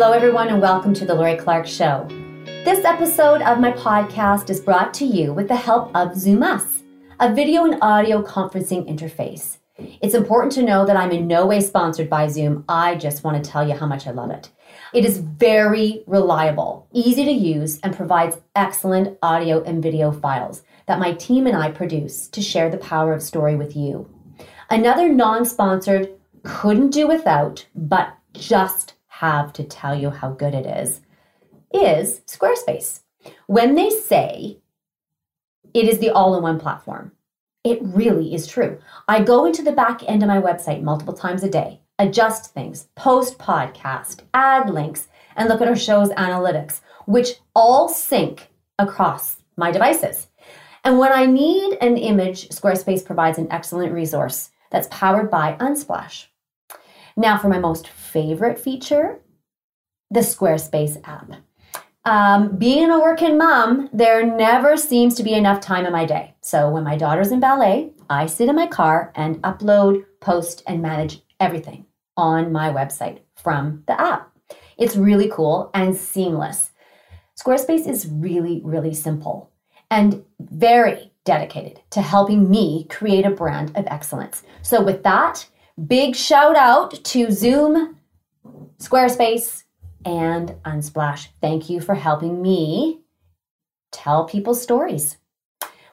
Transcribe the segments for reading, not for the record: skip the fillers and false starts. Hello, everyone, and welcome to The Lori Clark Show. This episode of my podcast is brought to you with the help of Zoom Us, a video and audio conferencing interface. It's important to know that I'm in no way sponsored by Zoom. I just want to tell you how much I love it. It is very reliable, easy to use, and provides excellent audio and video files that my team and I produce to share the power of story with you. Another non-sponsored, couldn't do without, but just have to tell you how good it is Squarespace. When they say it is the all-in-one platform, it really is true. I go into the back end of my website multiple times a day, adjust things, post podcast, add links, and look at our show's analytics, which all sync across my devices. And when I need an image, Squarespace provides an excellent resource that's powered by Unsplash. Now for my most favorite feature, the Squarespace app. Being a working mom, there never seems to be enough time in my day. So when my daughter's in ballet, I sit in my car and upload, post, and manage everything on my website from the app. It's really cool and seamless. Squarespace is really, really simple and very dedicated to helping me create a brand of excellence. So with that, big shout out to Zoom, Squarespace, and Unsplash. Thank you for helping me tell people's stories.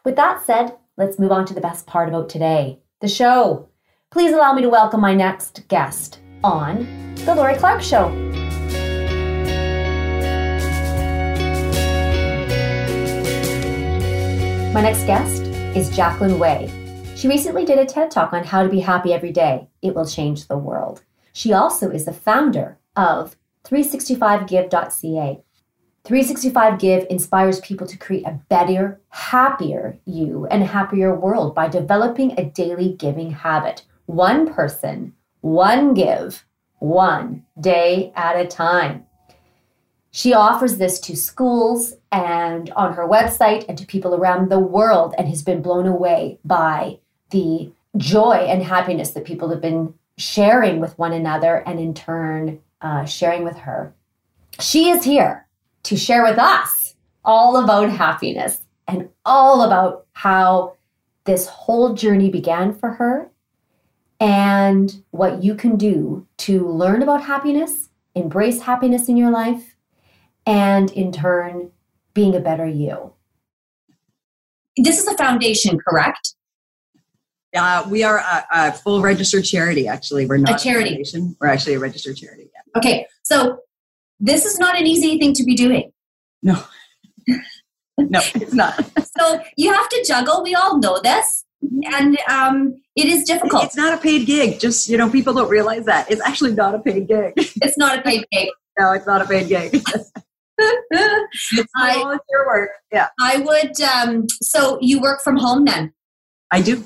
With that said, let's move on to the best part about today, the show. Please allow me to welcome my next guest on The Lori Clark Show. My next guest is Jacqueline Way. She recently did a TED Talk on how to be happy every day. It will change the world. She also is the founder of 365give.ca. 365give inspires people to create a better, happier you and happier world by developing a daily giving habit. One person, one give, one day at a time. She offers this to schools and on her website and to people around the world and has been blown away by the joy and happiness that people have been sharing with one another and in turn sharing with her. She is here to share with us all about happiness and all about how this whole journey began for her and what you can do to learn about happiness, embrace happiness in your life, and in turn, being a better you. This is a foundation, correct? We are a full registered charity, actually. We're not a charity. Foundation. We're actually a registered charity. Yeah. Okay, so this is not an easy thing to be doing. No. No, it's not. So you have to juggle. We all know this. And it is difficult. It's not a paid gig. Just, you know, people don't realize that. It's actually not a paid gig. It's not a paid gig. No, it's not a paid gig. It's all your work. Yeah. I would. So you work from home then? I do.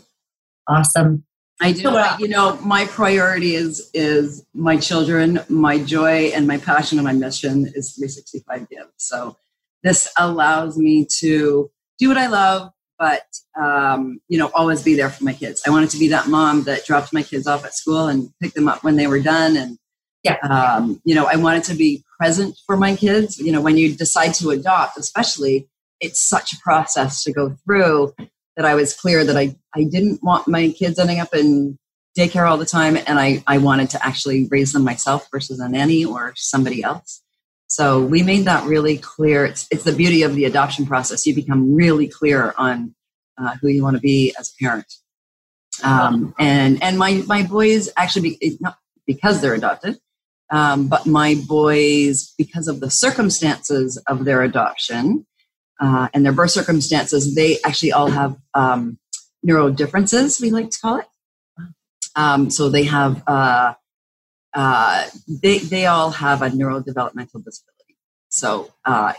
Awesome. I do. You know, my priority is my children, my joy, and my passion, and my mission is 365give. So this allows me to do what I love, but you know, always be there for my kids. I wanted to be that mom that dropped my kids off at school and picked them up when they were done, and yeah. You know, I wanted to be present for my kids. You know, when you decide to adopt, especially, it's such a process to go through that I was clear that I didn't want my kids ending up in daycare all the time. And I wanted to actually raise them myself versus a nanny or somebody else. So we made that really clear. It's the beauty of the adoption process. You become really clear on who you want to be as a parent. And my boys actually, not because they're adopted, but my boys, because of the circumstances of their adoption and their birth circumstances, they actually all have neuro differences, we like to call it. So they have, they all have a neurodevelopmental disability. So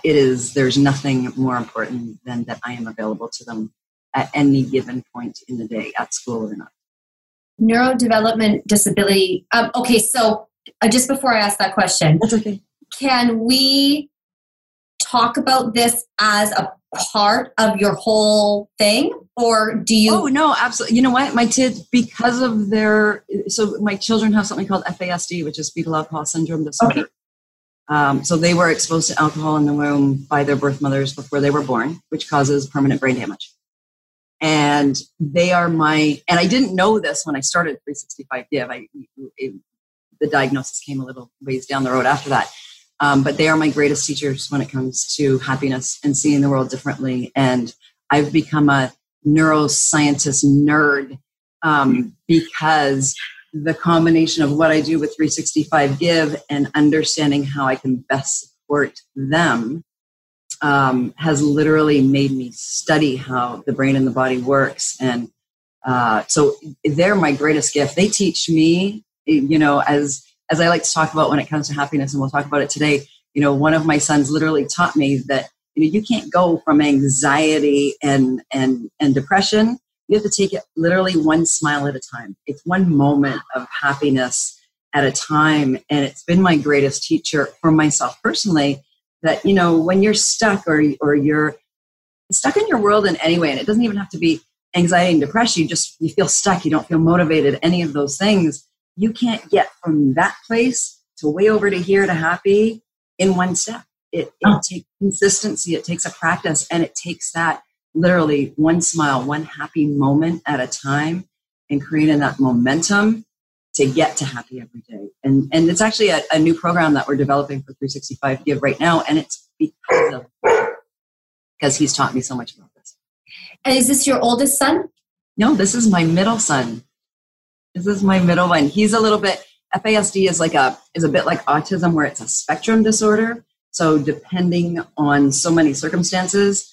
there's nothing more important than that I am available to them at any given point in the day, at school or not. Neurodevelopment disability. Okay, so just before I ask that question, that's okay. Can we talk about this as a part of your whole thing, or do you? Oh no, absolutely. You know what? My kids, because of my children have something called FASD, which is fetal alcohol syndrome disorder. Okay. So they were exposed to alcohol in the womb by their birth mothers before they were born, which causes permanent brain damage. And they are my, and I didn't know this when I started 365Give. The diagnosis came a little ways down the road after that. But they are my greatest teachers when it comes to happiness and seeing the world differently. And I've become a neuroscientist nerd because the combination of what I do with 365Give and understanding how I can best support them has literally made me study how the brain and the body works. And so they're my greatest gift. They teach me, you know, as I like to talk about when it comes to happiness, and we'll talk about it today, you know, one of my sons literally taught me that, you know, you can't go from anxiety and depression. You have to take it literally one smile at a time. It's one moment of happiness at a time. And it's been my greatest teacher for myself personally that, you know, when you're stuck or you're stuck in your world in any way, and it doesn't even have to be anxiety and depression, you feel stuck, you don't feel motivated, any of those things. You can't get from that place to way over to here to happy in one step. It takes consistency. It takes a practice, and it takes that literally one smile, one happy moment at a time, and creating that momentum to get to happy every day. And it's actually a new program that we're developing for 365Give right now. And it's because he's taught me so much about this. And is this your oldest son? No, this is my middle son. This is my middle one. He's a little bit, FASD is like a bit like autism, where it's a spectrum disorder. So depending on so many circumstances,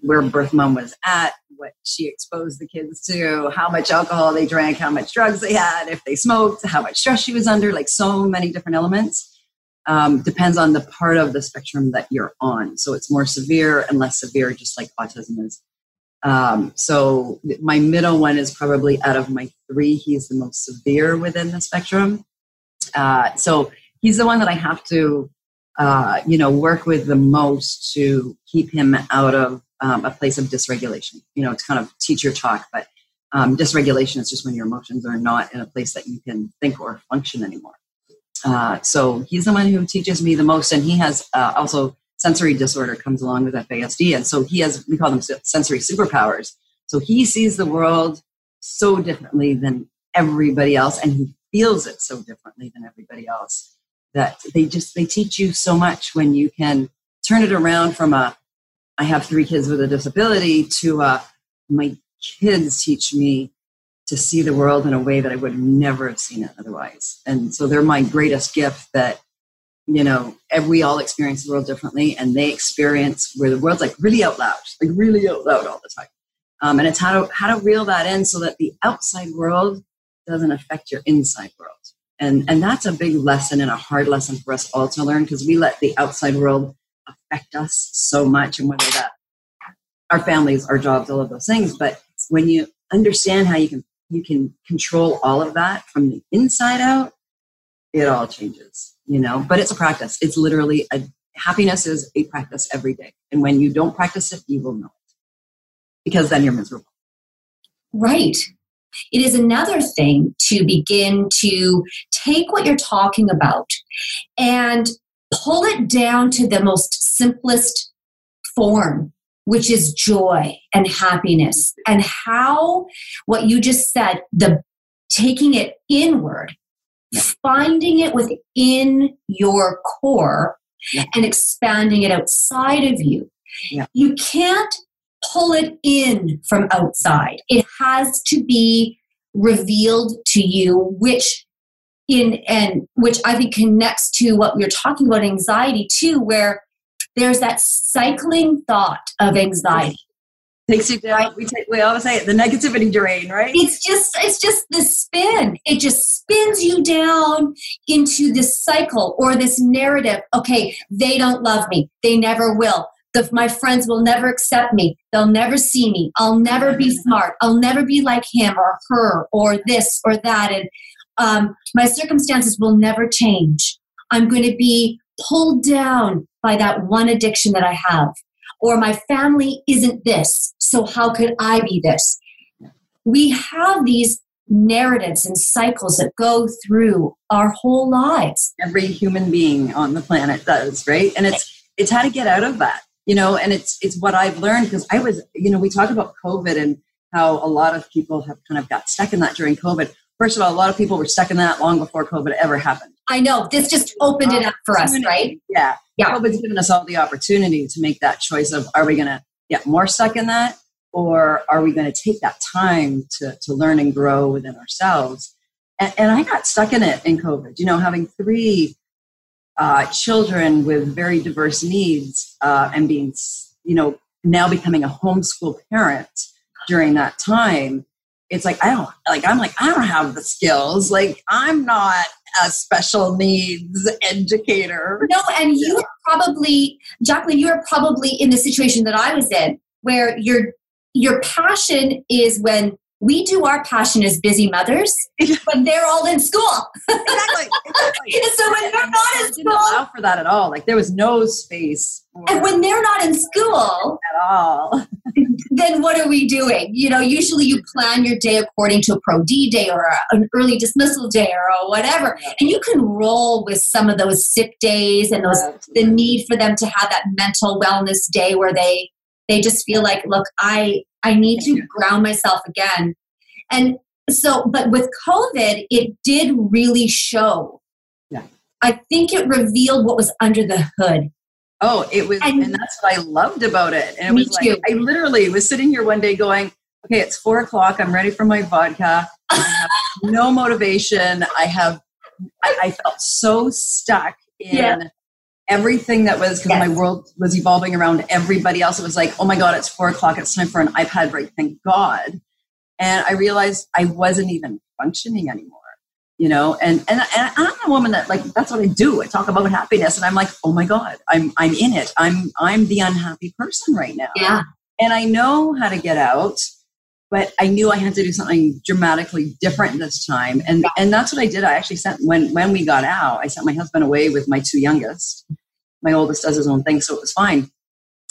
where birth mom was at, what she exposed the kids to, how much alcohol they drank, how much drugs they had, if they smoked, how much stress she was under, like so many different elements, depends on the part of the spectrum that you're on. So it's more severe and less severe, just like autism is. So my middle one is probably out of my three, he's the most severe within the spectrum. So he's the one that I have to, you know, work with the most to keep him out of a place of dysregulation. You know, it's kind of teacher talk, but dysregulation is just when your emotions are not in a place that you can think or function anymore. So he's the one who teaches me the most, and he has also sensory disorder comes along with FASD. And so he has, we call them sensory superpowers. So he sees the world so differently than everybody else, and he feels it so differently than everybody else, that they teach you so much when you can turn it around from I have three kids with a disability to my kids teach me to see the world in a way that I would never have seen it otherwise. And so they're my greatest gift that, you know, we all experience the world differently, and they experience where the world's like really out loud all the time. And it's how to reel that in so that the outside world doesn't affect your inside world. And that's a big lesson and a hard lesson for us all to learn, because we let the outside world affect us so much, and whether that our families, our jobs, all of those things. But when you understand how you can control all of that from the inside out, it all changes, you know. But it's a practice. It's literally happiness is a practice every day. And when you don't practice it, you will know it, because then you're miserable. Right. It is another thing to begin to take what you're talking about and pull it down to the most simplest form, which is joy and happiness, and how what you just said, the taking it inward, finding it within your core and expanding it outside of you. Yeah. You can't pull it in from outside. It has to be revealed to you, which I think connects to what we are talking about, anxiety too, where there's that cycling thought of anxiety. Takes you down. Right? We always say it, the negativity drain, right? It's just the spin. It just spins you down into this cycle or this narrative. Okay, they don't love me. They never will. My friends will never accept me. They'll never see me. I'll never be smart. I'll never be like him or her or this or that. And my circumstances will never change. I'm going to be pulled down by that one addiction that I have. Or my family isn't this, so how could I be this? We have these narratives and cycles that go through our whole lives. Every human being on the planet does, right? And it's how to get out of that, you know, and it's what I've learned, because I was, you know, we talk about COVID and how a lot of people have kind of got stuck in that during COVID. First of all, a lot of people were stuck in that long before COVID ever happened. I know. This just opened it up for us, right? Yeah. Yeah. COVID's given us all the opportunity to make that choice of, are we going to get more stuck in that? Or are we going to take that time to learn and grow within ourselves? And I got stuck in it in COVID. You know, having three children with very diverse needs and being, you know, now becoming a homeschool parent during that time, it's like, I don't have the skills. Like, I'm not a special needs educator. No, and you probably, Jacqueline, you are probably in the situation that I was in, where your passion is when we do our passion as busy mothers, but they're all in school. Exactly. So when they're not in school, didn't allow for that at all. Like, there was no space. And when they're not in school at all, then what are we doing? You know, usually you plan your day according to a pro D day or an early dismissal day or whatever, and you can roll with some of those sick days and those the need for them to have that mental wellness day where they just feel like, look, I need to ground myself again. And so, but with COVID, it did really show. Yeah. I think it revealed what was under the hood. Oh, it was, and that's what I loved about it. And it was like, too. I literally was sitting here one day going, okay, it's 4:00. I'm ready for my vodka. I have no motivation. I felt so stuck in everything that was, because my world was evolving around everybody else. It was like, oh my God, it's 4:00. It's time for an iPad break. Thank God. And I realized I wasn't even functioning anymore, you know, and I'm a woman that, like, that's what I do. I talk about happiness and I'm like, oh my God, I'm in it. I'm the unhappy person right now. Yeah. And I know how to get out, but I knew I had to do something dramatically different this time. And that's what I did. I actually sent, when we got out, I sent my husband away with my two youngest. My oldest does his own thing, so it was fine.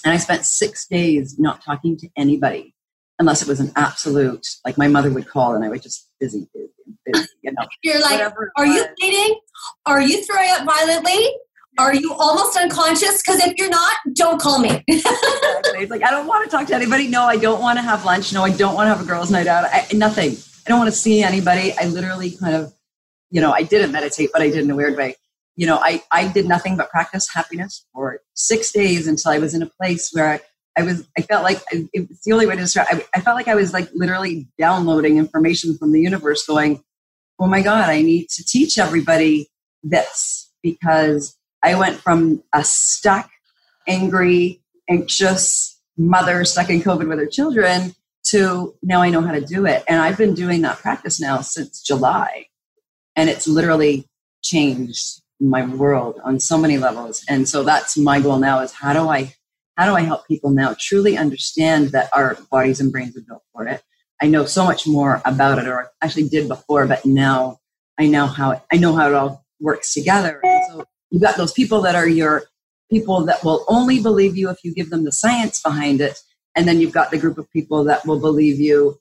And I spent 6 days not talking to anybody, unless it was an absolute, like, my mother would call and I was just busy, you know. You're like, are you bleeding? Are you throwing up violently? Are you almost unconscious? Because if you're not, don't call me. Exactly. It's like, I don't want to talk to anybody. No, I don't want to have lunch. No, I don't want to have a girls' night out. Nothing. I don't want to see anybody. I literally kind of, you know, I didn't meditate, but I did in a weird way. You know, I did nothing but practice happiness for 6 days until I was in a place where I felt like it's the only way to describe. I felt like I was, like, literally downloading information from the universe going, oh my God, I need to teach everybody this, because I went from a stuck, angry, anxious mother stuck in COVID with her children to now I know how to do it. And I've been doing that practice now since July. And it's literally changed my world on so many levels. And so that's my goal now, is how do I help people now truly understand that our bodies and brains are built for it? I know so much more about it, or actually did before, but now I know how it all works together. And so you've got those people that are your people that will only believe you if you give them the science behind it. And then you've got the group of people that will believe you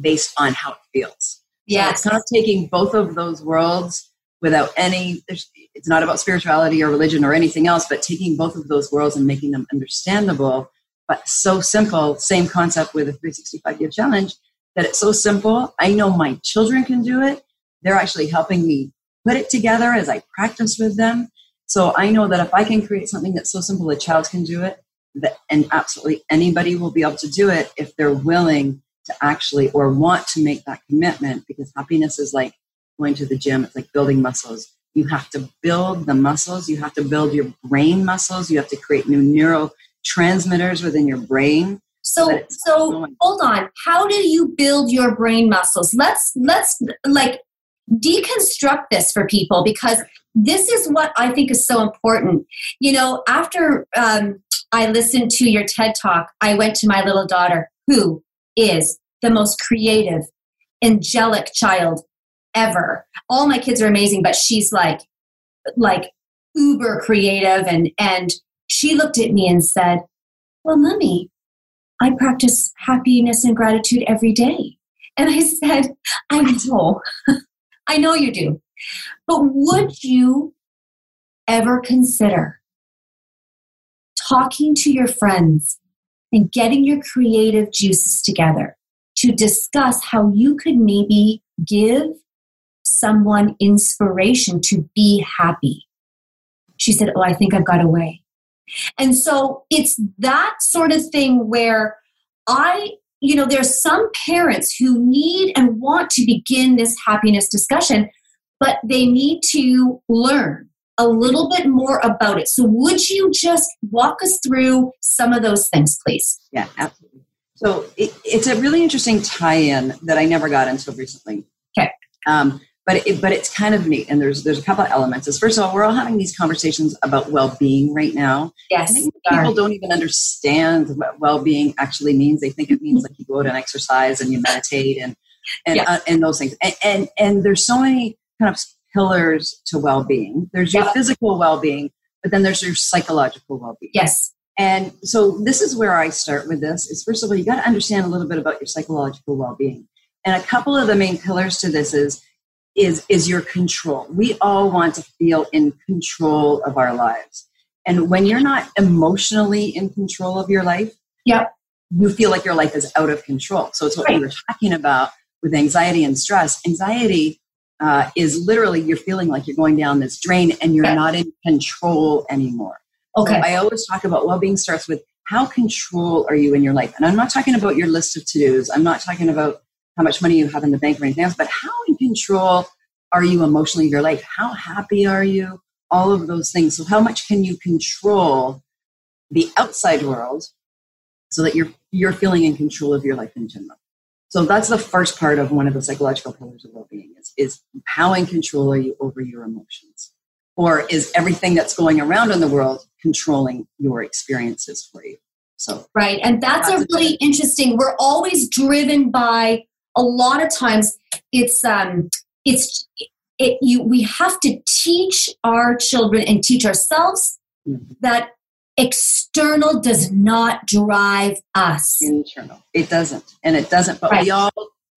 based on how it feels. Yeah. So it's kind of taking both of those worlds without any, it's not about spirituality or religion or anything else, but taking both of those worlds and making them understandable, but so simple. Same concept with a 365-year challenge, that it's so simple. I know my children can do it. They're actually helping me put it together as I practice with them. So I know that if I can create something that's so simple, a child can do it, that, and absolutely anybody will be able to do it if they're willing to actually, or want to make that commitment, because happiness is like going to the gym. It's like building muscles. You have to build the muscles. You have to build your brain muscles. You have to create new neurotransmitters within your brain. So hold on. How do you build your brain muscles? Let's like deconstruct this for people, because this is what I think is so important. You know, after I listened to your TED Talk, I went to my little daughter, who is the most creative, angelic child ever. All my kids are amazing, but she's like uber creative. And she looked at me and said, well, Mommy, I practice happiness and gratitude every day. And I said, I know you do. But would you ever consider talking to your friends and getting your creative juices together to discuss how you could maybe give someone inspiration to be happy? She said, I think I've got a way. And so it's that sort of thing where there's some parents who need and want to begin this happiness discussion, but they need to learn a little bit more about it. So would you just walk us through some of those things, please? Yeah, absolutely. So it's a really interesting tie-in that I never got until recently. Okay. But it's kind of neat. And there's a couple of elements. Is first of all, we're all having these conversations about well-being right now. Yes. I think people don't even understand what well-being actually means. They think it means like you go out and exercise and you meditate and those things. And there's so many kind of pillars to well-being. There's your physical well-being, but then there's your psychological well-being. Yes. And so this is where I start with this is first of all, you got to understand a little bit about your psychological well-being. And a couple of the main pillars to this is your control. We all want to feel in control of our lives. And when you're not emotionally in control of your life, you feel like your life is out of control. So it's what we were talking about with anxiety and stress. Anxiety is literally you're feeling like you're going down this drain and you're not in control anymore. Okay. So I always talk about well-being starts with how control are you in your life? And I'm not talking about your list of to-dos. I'm not talking about how much money you have in the bank or anything else, but how in control are you emotionally in your life? How happy are you? All of those things. So how much can you control the outside world so that you're feeling in control of your life in general? So that's the first part of one of the psychological pillars of well-being is how in control are you over your emotions? Or is everything that's going around in the world controlling your experiences for you? So right. And that's a really interesting, we're always driven by a lot of times we have to teach our children and teach ourselves that external does not drive us. Internal. It doesn't. And it doesn't, but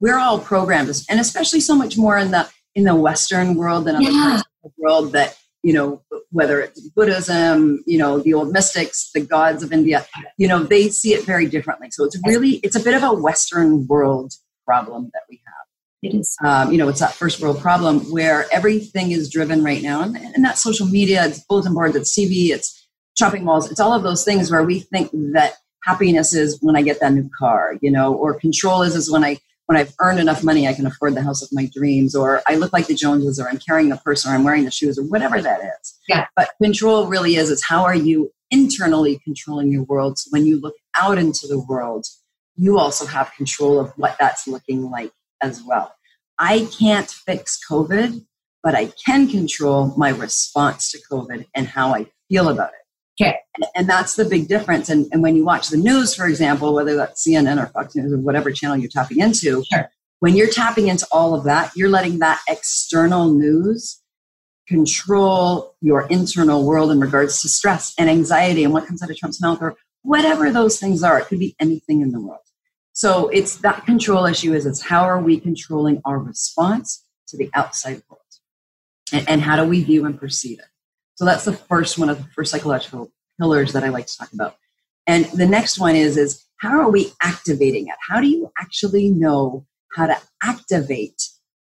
we're all programmed, and especially so much more in the Western world than other parts of the world that, you know, whether it's Buddhism, you know, the old mystics, the gods of India, you know, they see it very differently. So it's a bit of a Western world problem that we have. It is. It's that first world problem where everything is driven right now. And that's social media, it's bulletin boards, it's TV, it's shopping malls. It's all of those things where we think that happiness is when I get that new car, you know, or control is when I've earned enough money, I can afford the house of my dreams, or I look like the Joneses, or I'm carrying the purse, or I'm wearing the shoes, or whatever that is. Yeah. But control really is how are you internally controlling your world? So when you look out into the world, you also have control of what that's looking like as well. I can't fix COVID, but I can control my response to COVID and how I feel about it. Okay. And that's the big difference. And when you watch the news, for example, whether that's CNN or Fox News or whatever channel you're tapping into, when you're tapping into all of that, you're letting that external news control your internal world in regards to stress and anxiety and what comes out of Trump's mouth or whatever those things are. It could be anything in the world. So it's that control issue is how are we controlling our response to the outside world and how do we view and perceive it? So that's the first one of the first psychological pillars that I like to talk about. And the next one is how are we activating it? How do you actually know how to activate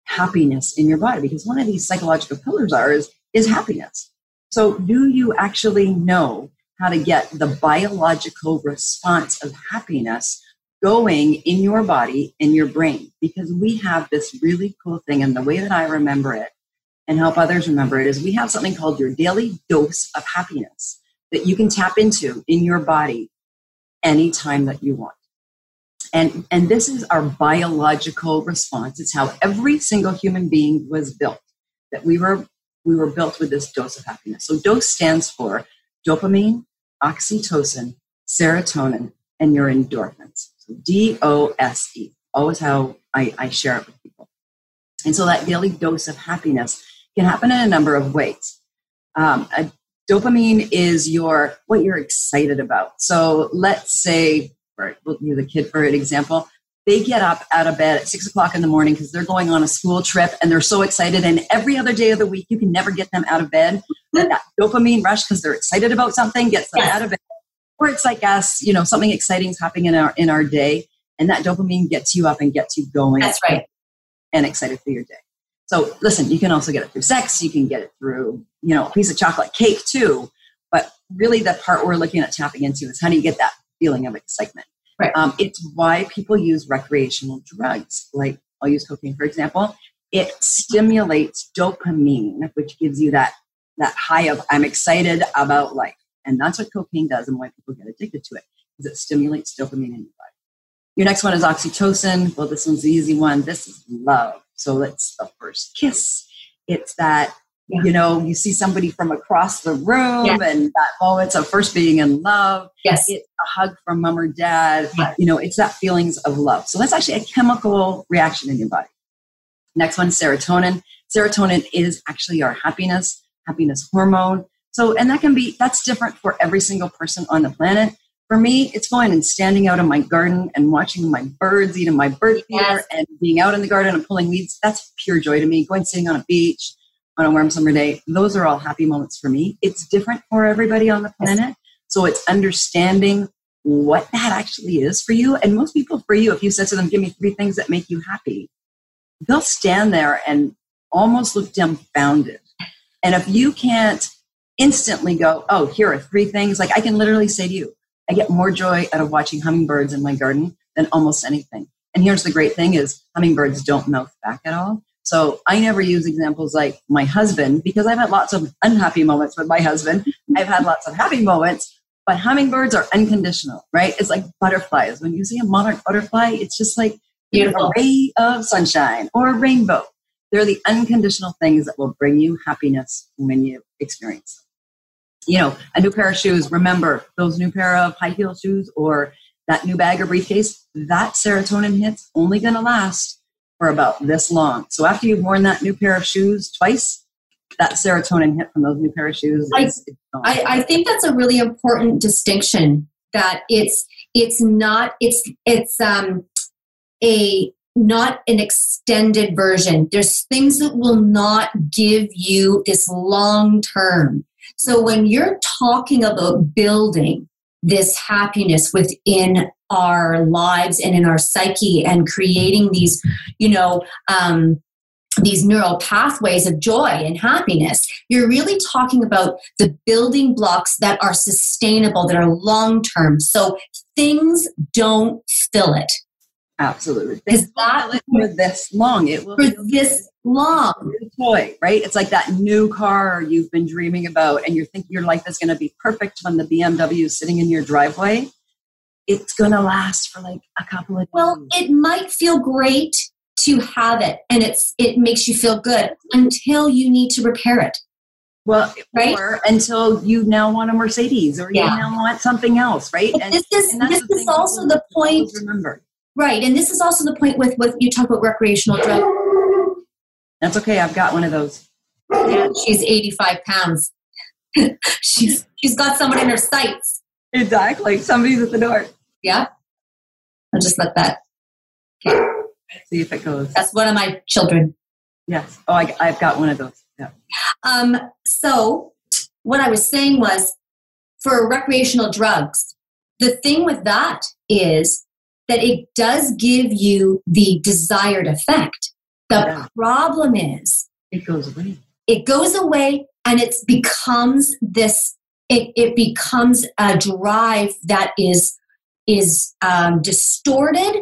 happiness in your body? Because one of these psychological pillars is happiness. So do you actually know how to get the biological response of happiness going in your body, in your brain? Because we have this really cool thing, and the way that I remember it and help others remember it is we have something called your daily dose of happiness that you can tap into in your body anytime that you want. And this is our biological response. It's how every single human being was built, that we were built with this dose of happiness. So dose stands for dopamine, oxytocin, serotonin, and your endorphins. So DOSE, always how I share it with people. And so that daily dose of happiness can happen in a number of ways. Dopamine is what you're excited about. So let's say, we'll use a kid for an example, They get up out of bed at 6 o'clock in the morning because they're going on a school trip and they're so excited. And every other day of the week, you can never get them out of bed. And that dopamine rush because they're excited about something gets them out of bed. Or it's like us, you know, something exciting is happening in our day. And that dopamine gets you up and gets you going. That's right. And excited for your day. So listen, you can also get it through sex. You can get it through, you know, a piece of chocolate cake too. But really the part we're looking at tapping into is how do you get that feeling of excitement? Right. It's why people use recreational drugs. Like I'll use cocaine, for example. It stimulates dopamine, which gives you that high of I'm excited about life. And that's what cocaine does and why people get addicted to it, because it stimulates dopamine in your body. Your next one is oxytocin. Well, this one's the easy one. This is love. So it's the first kiss. It's that, you know, you see somebody from across the room and that, oh, it's a first being in love. Yes. It's a hug from mom or dad. Yes. You know, it's that feelings of love. So that's actually a chemical reaction in your body. Next one, serotonin. Serotonin is actually our happiness hormone. So, and that's different for every single person on the planet. For me, it's going and standing out in my garden and watching my birds, eating my bird feeder and being out in the garden and pulling weeds. That's pure joy to me. Going sitting on a beach on a warm summer day. Those are all happy moments for me. It's different for everybody on the planet. Yes. So it's understanding what that actually is for you. And most people, for you, if you said to them, give me 3 things that make you happy, they'll stand there and almost look dumbfounded. And if you can't instantly go, oh, here are 3 things, like I can literally say to you, I get more joy out of watching hummingbirds in my garden than almost anything. And here's the great thing is hummingbirds don't mouth back at all. So I never use examples like my husband because I've had lots of unhappy moments with my husband. I've had lots of happy moments, but hummingbirds are unconditional, right? It's like butterflies. When you see a monarch butterfly, it's just like beautiful. A ray of sunshine or a rainbow. They're the unconditional things that will bring you happiness when you experience them. You know, a new pair of shoes, remember those new pair of high heel shoes or that new bag or briefcase, that serotonin hit's only going to last for about this long. So after you've worn that new pair of shoes twice, that serotonin hit from those new pair of shoes. I think that's a really important distinction that it's not an extended version. There's things that will not give you this long term. So when you're talking about building this happiness within our lives and in our psyche and creating these, you know, these neural pathways of joy and happiness, you're really talking about the building blocks that are sustainable, that are long-term. So things don't fill it. Absolutely. Because that for this long, it will for this long toy, right? It's like that new car you've been dreaming about and you're thinking your life is going to be perfect when the BMW is sitting in your driveway. It's going to last for like a couple of days. Well, it might feel great to have it and it makes you feel good until you need to repair it. Well, right? Or until you now want a Mercedes or you now want something else, right? And this is also the point. Remember. Right. And this is also the point with you talk about recreational drugs. That's okay. I've got one of those. Yeah, she's 85 pounds. she's got someone in her sights. Exactly. Somebody's at the door. Yeah. I'll just let that. Okay. See if it goes. That's one of my children. Yes. Oh, I've got one of those. Yeah. So what I was saying was for recreational drugs, the thing with that is that it does give you the desired effect. The problem is it goes away. It goes away and it becomes this, it becomes a drive that is distorted.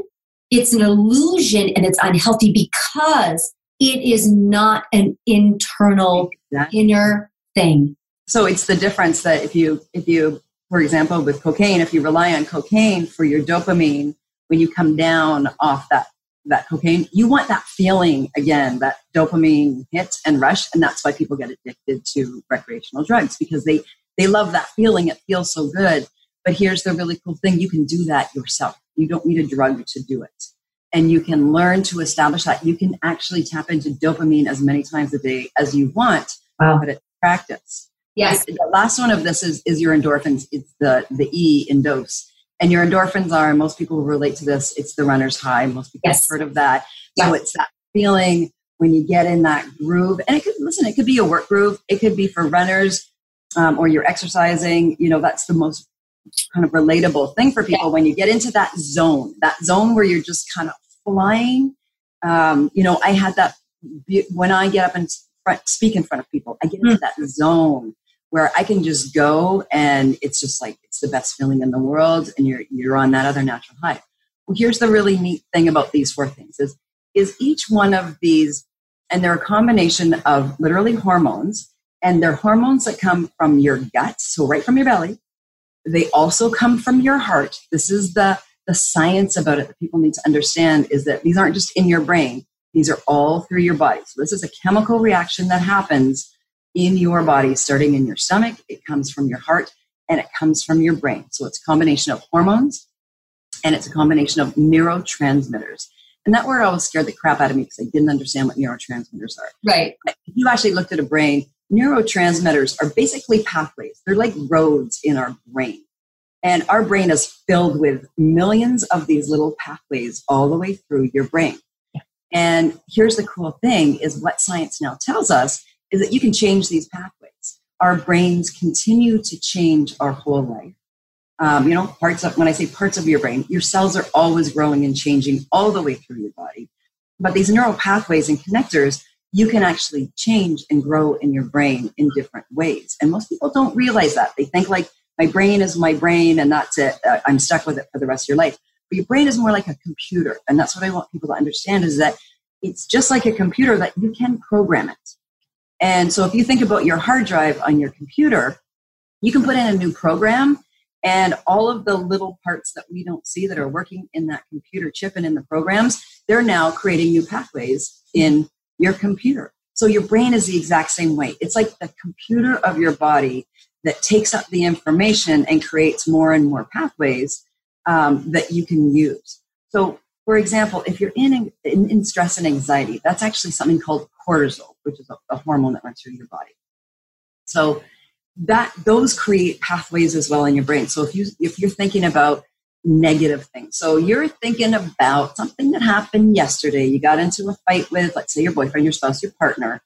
It's an illusion and it's unhealthy because it is not an internal, inner thing. So it's the difference that if you, for example, with cocaine, if you rely on cocaine for your dopamine, when you come down off that cocaine, you want that feeling again, that dopamine hit and rush. And that's why people get addicted to recreational drugs because they love that feeling. It feels so good. But here's the really cool thing. You can do that yourself. You don't need a drug to do it. And you can learn to establish that. You can actually tap into dopamine as many times a day as you want, but it's practice. Yes. The last one of this is your endorphins. It's the E in dose. And your endorphins are, and most people will relate to this, it's the runner's high. Most people have heard of that. Yes. So it's that feeling when you get in that groove. And it could, listen, it could be a work groove. It could be for runners or you're exercising. You know, that's the most kind of relatable thing for people when you get into that zone where you're just kind of flying. You know, I had that when I get up and speak in front of people, I get into that zone where I can just go, and it's just like, it's the best feeling in the world, and you're on that other natural high. Well, here's the really neat thing about these four things is each one of these, and they're a combination of literally hormones, and they're hormones that come from your gut, so right from your belly. They also come from your heart. This is the science about it that people need to understand, is that these aren't just in your brain. These are all through your body. So this is a chemical reaction that happens in your body, starting in your stomach. It comes from your heart, and it comes from your brain. So it's a combination of hormones, and it's a combination of neurotransmitters. And that word always scared the crap out of me because I didn't understand what neurotransmitters are. Right. But if you actually looked at a brain, neurotransmitters are basically pathways. They're like roads in our brain. And our brain is filled with millions of these little pathways all the way through your brain. And here's the cool thing, is what science now tells us is that you can change these pathways. Our brains continue to change our whole life. You know, when I say parts of your brain, your cells are always growing and changing all the way through your body. But these neural pathways and connectors, you can actually change and grow in your brain in different ways. And most people don't realize that. They think like, my brain is my brain and that's it. I'm stuck with it for the rest of your life. But your brain is more like a computer. And that's what I want people to understand, is that it's just like a computer, that you can program it. And so if you think about your hard drive on your computer, you can put in a new program, and all of the little parts that we don't see that are working in that computer chip and in the programs, they're now creating new pathways in your computer. So your brain is the exact same way. It's like the computer of your body that takes up the information and creates more and more pathways that you can use. So, for example, if you're in stress and anxiety, that's actually something called cortisol, which is a hormone that runs through your body. So those create pathways as well in your brain. So if you're thinking about negative things, so you're thinking about something that happened yesterday, you got into a fight with, let's say, your boyfriend, your spouse, your partner.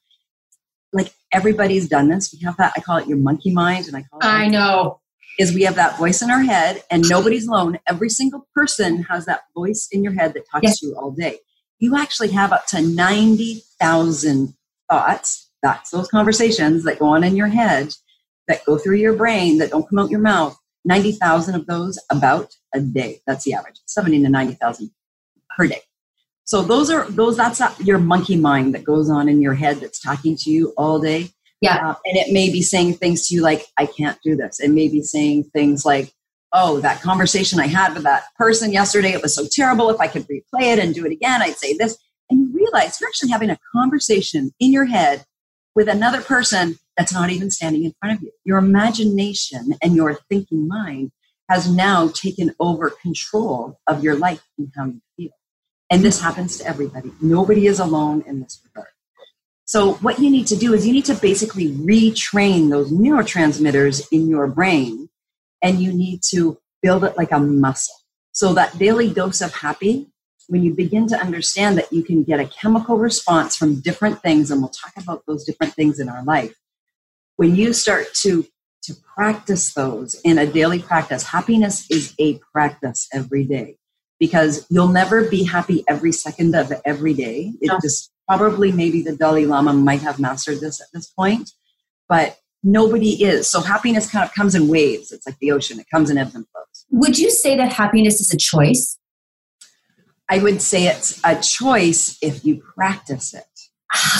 Like, everybody's done this. We have that. I call it your monkey mind, and I call it. I know. Is we have that voice in our head, and nobody's alone. Every single person has that voice in your head that talks to you all day. You actually have up to 90,000 thoughts. That's those conversations that go on in your head, that go through your brain, that don't come out your mouth. 90,000 of those about a day. That's the average. 70 to 90,000 per day. So that's your monkey mind that goes on in your head that's talking to you all day. Yeah. And it may be saying things to you like, I can't do this. It may be saying things like, oh, that conversation I had with that person yesterday, it was so terrible. If I could replay it and do it again, I'd say this. And you realize you're actually having a conversation in your head with another person that's not even standing in front of you. Your imagination and your thinking mind has now taken over control of your life and how you feel. And this happens to everybody. Nobody is alone in this regard. So what you need to do is you need to basically retrain those neurotransmitters in your brain, and you need to build it like a muscle. So that daily dose of happy, when you begin to understand that you can get a chemical response from different things, and we'll talk about those different things in our life, when you start to practice those in a daily practice, happiness is a practice every day, because you'll never be happy every second of every day. It just... Probably maybe the Dalai Lama might have mastered this at this point, but nobody is. So happiness kind of comes in waves. It's like the ocean. It comes in ebbs and flows. Would you say that happiness is a choice? I would say it's a choice if you practice it.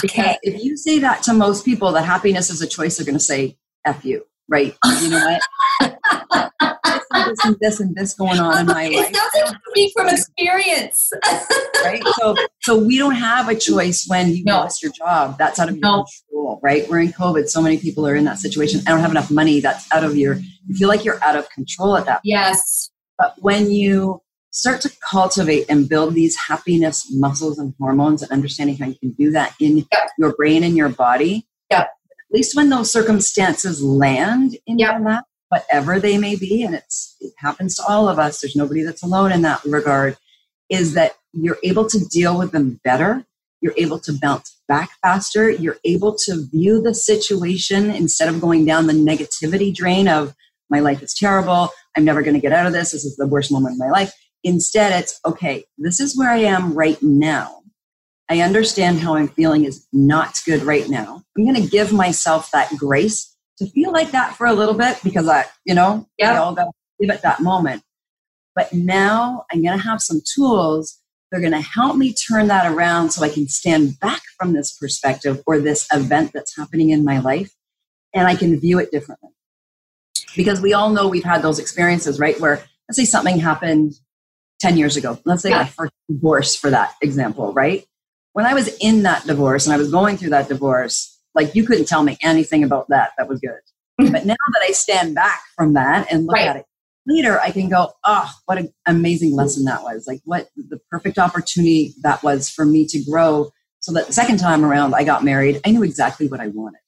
Okay. Because if you say that to most people, that happiness is a choice, they're going to say, F you, right? You know what? This and this going on in my life. It doesn't speak from experience. Right? So we don't have a choice when you lost your job. That's out of your control, right? We're in COVID. So many people are in that situation. I don't have enough money. That's out of you feel like you're out of control at that point. Yes. But when you start to cultivate and build these happiness muscles and hormones and understanding how you can do that in your brain and your body, at least when those circumstances land in your lap, whatever they may be, and it happens to all of us, there's nobody that's alone in that regard, is that you're able to deal with them better, you're able to bounce back faster, you're able to view the situation instead of going down the negativity drain of, my life is terrible, I'm never going to get out of this, this is the worst moment of my life. Instead, it's, okay, this is where I am right now. I understand how I'm feeling is not good right now. I'm going to give myself that grace to feel like that for a little bit because I all got to live at that moment. But now I'm going to have some tools that are going to help me turn that around so I can stand back from this perspective or this event that's happening in my life, and I can view it differently. Because we all know we've had those experiences, right? Where let's say something happened 10 years ago. Let's say my first divorce for that example, right? When I was in that divorce and I was going through that divorce, like you couldn't tell me anything about that. That was good. But now that I stand back from that and look at it later, I can go, oh, what an amazing lesson that was. Like what the perfect opportunity that was for me to grow. So that the second time around I got married, I knew exactly what I wanted,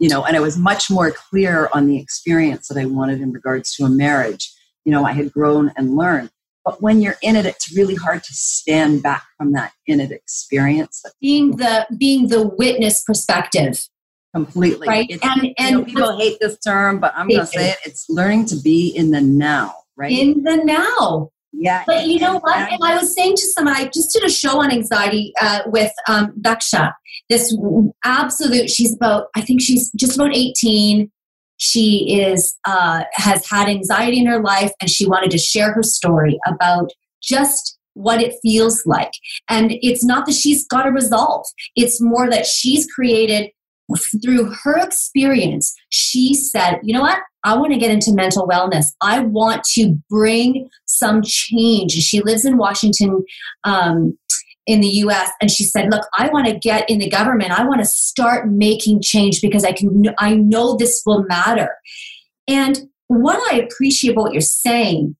and I was much more clear on the experience that I wanted in regards to a marriage. I had grown and learned. But when you're in it, it's really hard to stand back from that in it experience. Being the witness perspective. Completely. Right? And people hate this term, but I'm going to say it. It's learning to be in the now, right? In the now. Yeah. But you know what? And I was saying to someone, I just did a show on anxiety with Daksha. This absolute, she's just about 18. She has had anxiety in her life, and she wanted to share her story about just what it feels like. And it's not that she's got a resolve. It's more that she's created through her experience. She said, you know what? I want to get into mental wellness. I want to bring some change. She lives in Washington, in the US, and she said, look, I want to get in the government. I want to start making change because I know this will matter. And what I appreciate about what you're saying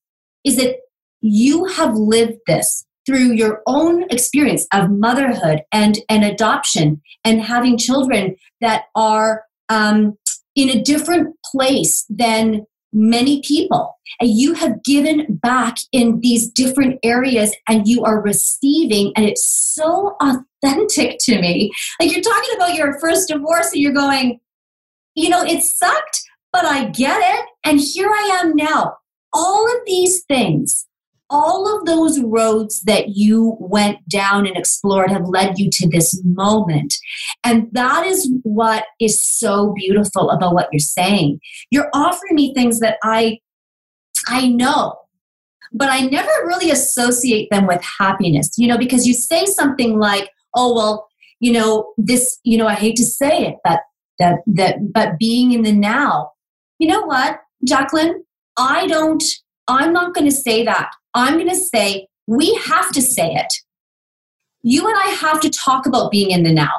is that you have lived this through your own experience of motherhood and adoption and having children that are in a different place than many people. And you have given back in these different areas, and you are receiving, and it's so authentic to me. Like you're talking about your first divorce and you're going, it sucked, but I get it. And here I am now. All of these things, all of those roads that you went down and explored have led you to this moment. And that is what is so beautiful about what you're saying. You're offering me things that I know, but I never really associate them with happiness, because you say something like, oh, well, this, I hate to say it, but being in the now, you know what, Jacqueline, I'm not going to say that. I'm going to say, we have to say it. You and I have to talk about being in the now.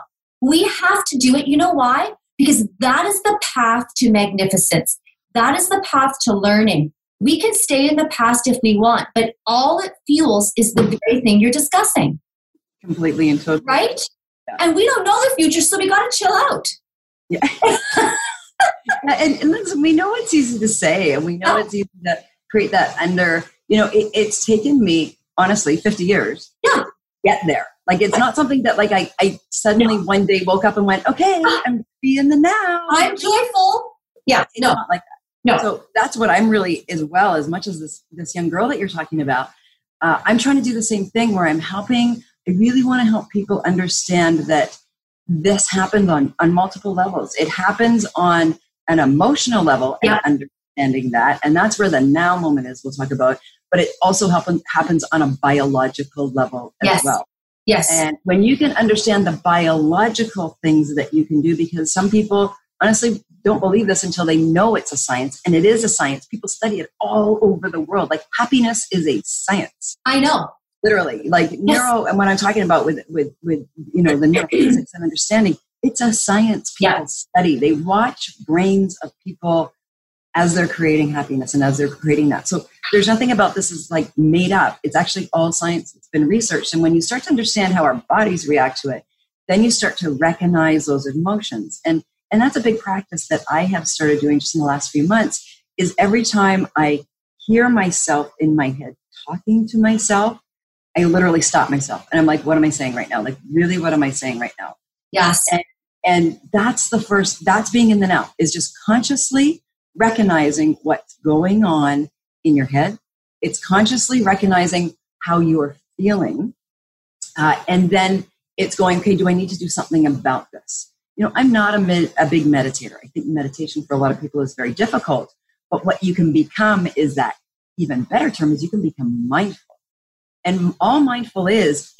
We have to do it. You know why? Because that is the path to magnificence. That is the path to learning. We can stay in the past if we want, but all it fuels is the very thing you're discussing. Completely and totally. Right? Yeah. And we don't know the future, so we got to chill out. Yeah. and listen, we know it's easy to say, and we know it's easy to create that under, it's taken me, honestly, 50 years to get there. Like, it's not something that, like, I suddenly one day woke up and went, okay, I'm in the now. I'm joyful. Yeah, not like that. No. So that's what I'm really, as well, as much as this young girl that you're talking about, I'm trying to do the same thing where I'm helping. I really want to help people understand that this happened on multiple levels. It happens on an emotional level and understanding that. And that's where the now moment is, we'll talk about. But it also happens on a biological level as well. Yes. And when you can understand the biological things that you can do, because some people honestly don't believe this until they know it's a science, and it is a science. People study it all over the world. Like, happiness is a science. I know. Literally. Like neuro, and when I'm talking about with the neurophysics and understanding, it's a science people study. They watch brains of people as they're creating happiness and as they're creating that. So there's nothing about this is like made up. It's actually all science. It's been researched. And when you start to understand how our bodies react to it, then you start to recognize those emotions. And that's a big practice that I have started doing just in the last few months, is every time I hear myself in my head talking to myself, I literally stop myself and I'm like, what am I saying right now? Like, really, what am I saying right now? Yes. And that's the first, that's being in the now, is just consciously recognizing what's going on in your head. It's consciously recognizing how you are feeling. And then it's going, okay, do I need to do something about this? You know, I'm not a big meditator. I think meditation for a lot of people is very difficult. But what you can become is that, even better term, is you can become mindful. And all mindful is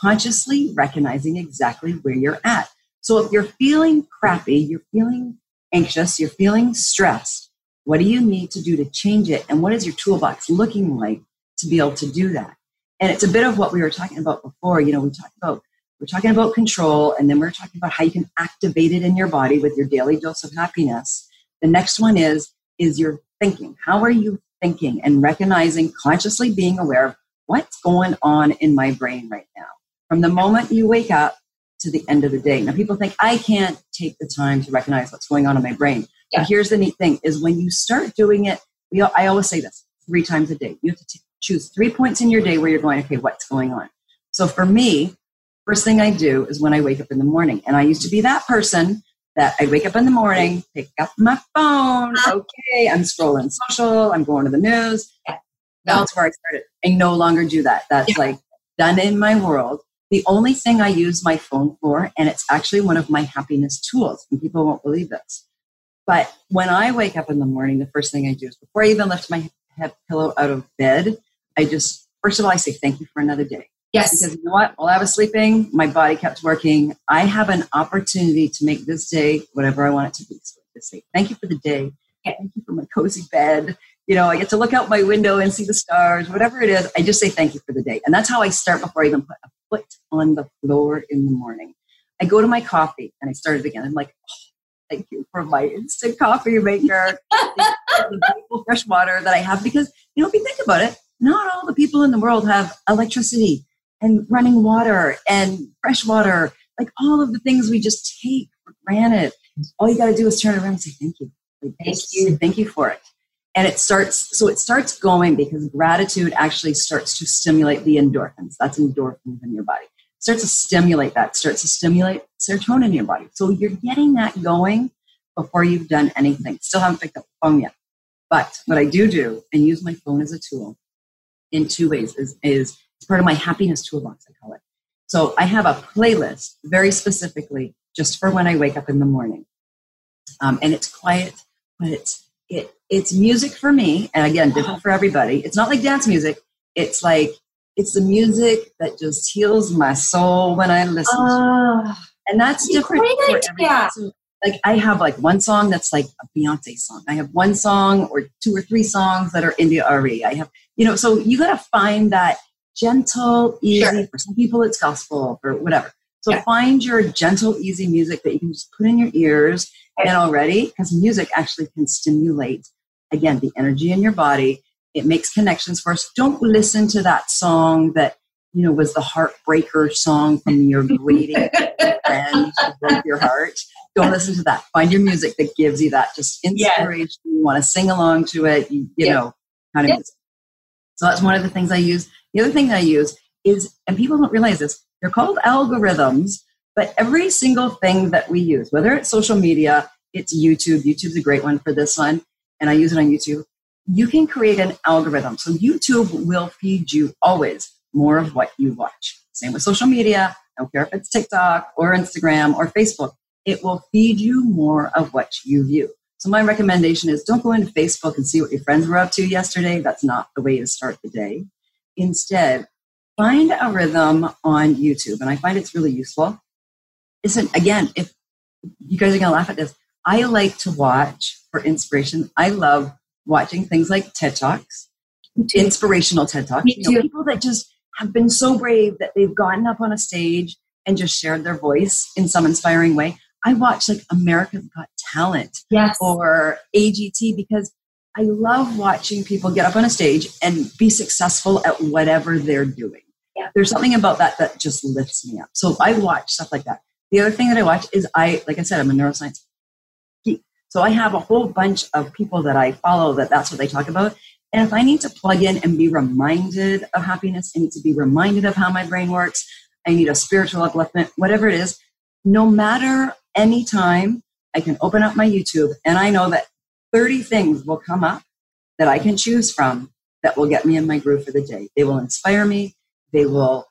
consciously recognizing exactly where you're at. So if you're feeling crappy, you're feeling anxious, you're feeling stressed, what do you need to do to change it? And what is your toolbox looking like to be able to do that? And it's a bit of what we were talking about before. You know, we're talking about control, and then we're talking about how you can activate it in your body with your daily dose of happiness. The next one is your thinking. How are you thinking? And recognizing, consciously being aware of what's going on in my brain right now. From the moment you wake up to the end of the day. Now, people think, I can't take the time to recognize what's going on in my brain. Yeah. But here's the neat thing, is when you start doing it, I always say this, 3 times a day. You have to choose 3 points in your day where you're going, okay, what's going on? So for me, first thing I do is when I wake up in the morning. And I used to be that person that I wake up in the morning, pick up my phone. Okay, I'm scrolling social. I'm going to the news. That's where I started. I no longer do that. That's like done in my world. The only thing I use my phone for, and it's actually one of my happiness tools, and people won't believe this, but when I wake up in the morning, the first thing I do is, before I even lift my head pillow out of bed, I just, first of all, I say, thank you for another day. Yes. Because you know what? While I was sleeping, my body kept working. I have an opportunity to make this day whatever I want it to be. So I just say, thank you for the day. Thank you for my cozy bed. You know, I get to look out my window and see the stars, whatever it is. I just say thank you for the day. And that's how I start before I even put a foot on the floor in the morning. I go to my coffee and I start it again. I'm like, oh, thank you for my instant coffee maker, the beautiful fresh water that I have. Because, you know, if you think about it, not all the people in the world have electricity and running water and fresh water, like all of the things we just take for granted. All you got to do is turn around and say, thank you. Like, thank you for it. And it starts going, because gratitude actually starts to stimulate the endorphins. That's endorphins in your body. It starts to stimulate that, starts to stimulate serotonin in your body. So you're getting that going before you've done anything. Still haven't picked up the phone yet. But what I do, and use my phone as a tool in 2 ways, is it's part of my happiness toolbox, I call it. So I have a playlist very specifically just for when I wake up in the morning. And it's quiet, but it's music for me, and again, different for everybody. It's not like dance music. It's like, it's the music that just heals my soul when I listen to it. And that's different for everybody. So, like, I have like one song that's like a Beyonce song. I have one song or 2 or 3 songs that are India RE. I have, you know, so you got to find that gentle, easy, for some people it's gospel or whatever. So find your gentle, easy music that you can just put in your ears. And already, because music actually can stimulate, again, the energy in your body. It makes connections for us. Don't listen to that song that, you know, was the heartbreaker song from your waiting friend who broke your heart. Don't listen to that. Find your music that gives you that just inspiration. Yes. You want to sing along to it, you know, kind of music. So that's one of the things I use. The other thing I use is, and people don't realize this, they're called algorithms. But every single thing that we use, whether it's social media, it's YouTube. YouTube's a great one for this one, and I use it on YouTube. You can create an algorithm. So YouTube will feed you always more of what you watch. Same with social media. I don't care if it's TikTok or Instagram or Facebook. It will feed you more of what you view. So my recommendation is, don't go into Facebook and see what your friends were up to yesterday. That's not the way to start the day. Instead, find a rhythm on YouTube, and I find it's really useful. Listen, again, if you guys are going to laugh at this, I like to watch for inspiration. I love watching things like TED Talks, inspirational TED Talks. You know, people that just have been so brave that they've gotten up on a stage and just shared their voice in some inspiring way. I watch like America's Got Talent or AGT, because I love watching people get up on a stage and be successful at whatever they're doing. Yeah. There's something about that that just lifts me up. So I watch stuff like that. The other thing that I watch is, like I said, I'm a neuroscience geek. So I have a whole bunch of people that I follow that's what they talk about. And if I need to plug in and be reminded of happiness, I need to be reminded of how my brain works, I need a spiritual upliftment, whatever it is, no matter any time, I can open up my YouTube and I know that 30 things will come up that I can choose from that will get me in my groove for the day. They will inspire me. They will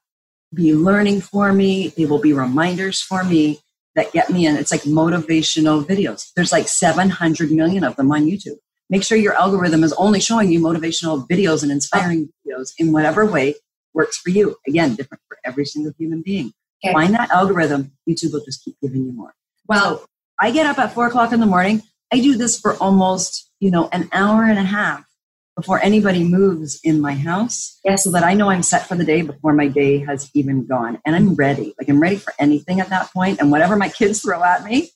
be learning for me. They will be reminders for me that get me in. It's like motivational videos. There's like 700 million of them on YouTube. Make sure your algorithm is only showing you motivational videos and inspiring videos in whatever way works for you. Again, different for every single human being. Okay. Find that algorithm. YouTube will just keep giving you more. Well, so I get up at 4 o'clock in the morning. I do this for almost, an hour and a half before anybody moves in my house. Yes. So that I know I'm set for the day before my day has even gone. And I'm ready. Like I'm ready for anything at that point. And whatever my kids throw at me,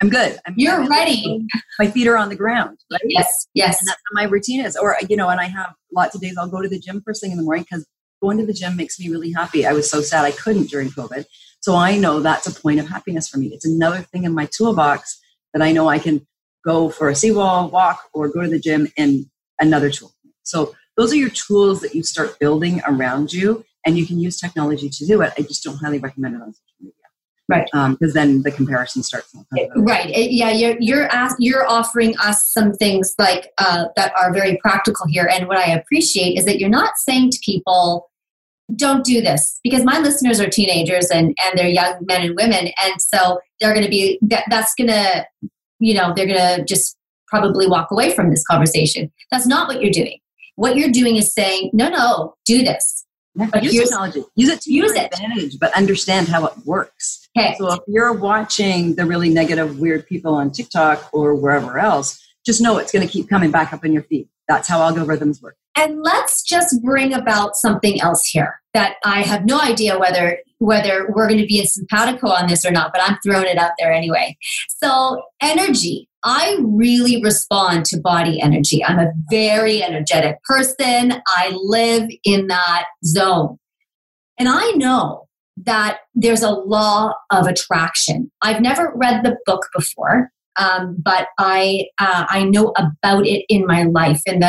I'm good. You're ready. My feet are on the ground. Right? Yes. Yes. And that's how my routine is. Or, and I have lots of days I'll go to the gym first thing in the morning because going to the gym makes me really happy. I was so sad I couldn't during COVID. So I know that's a point of happiness for me. It's another thing in my toolbox that I know I can go for a seawall walk or go to the gym and another tool. So those are your tools that you start building around you, and you can use technology to do it. I just don't highly recommend it on social media. Right. Because then the comparison starts. Right. Yeah. You're offering us some things like that are very practical here. And what I appreciate is that you're not saying to people, don't do this, because my listeners are teenagers and they're young men and women. And so they're going to be, they're going to just probably walk away from this conversation. That's not what you're doing. What you're doing is saying, no, do this. But use technology. Use it to your advantage, but understand how it works. Okay. So if you're watching the really negative, weird people on TikTok or wherever else, just know it's going to keep coming back up in your feed. That's how algorithms work. And let's just bring about something else here that I have no idea whether we're going to be in simpatico on this or not, but I'm throwing it out there anyway. So energy. I really respond to body energy. I'm a very energetic person. I live in that zone. And I know that there's a law of attraction. I've never read the book before, but I know about it in my life. And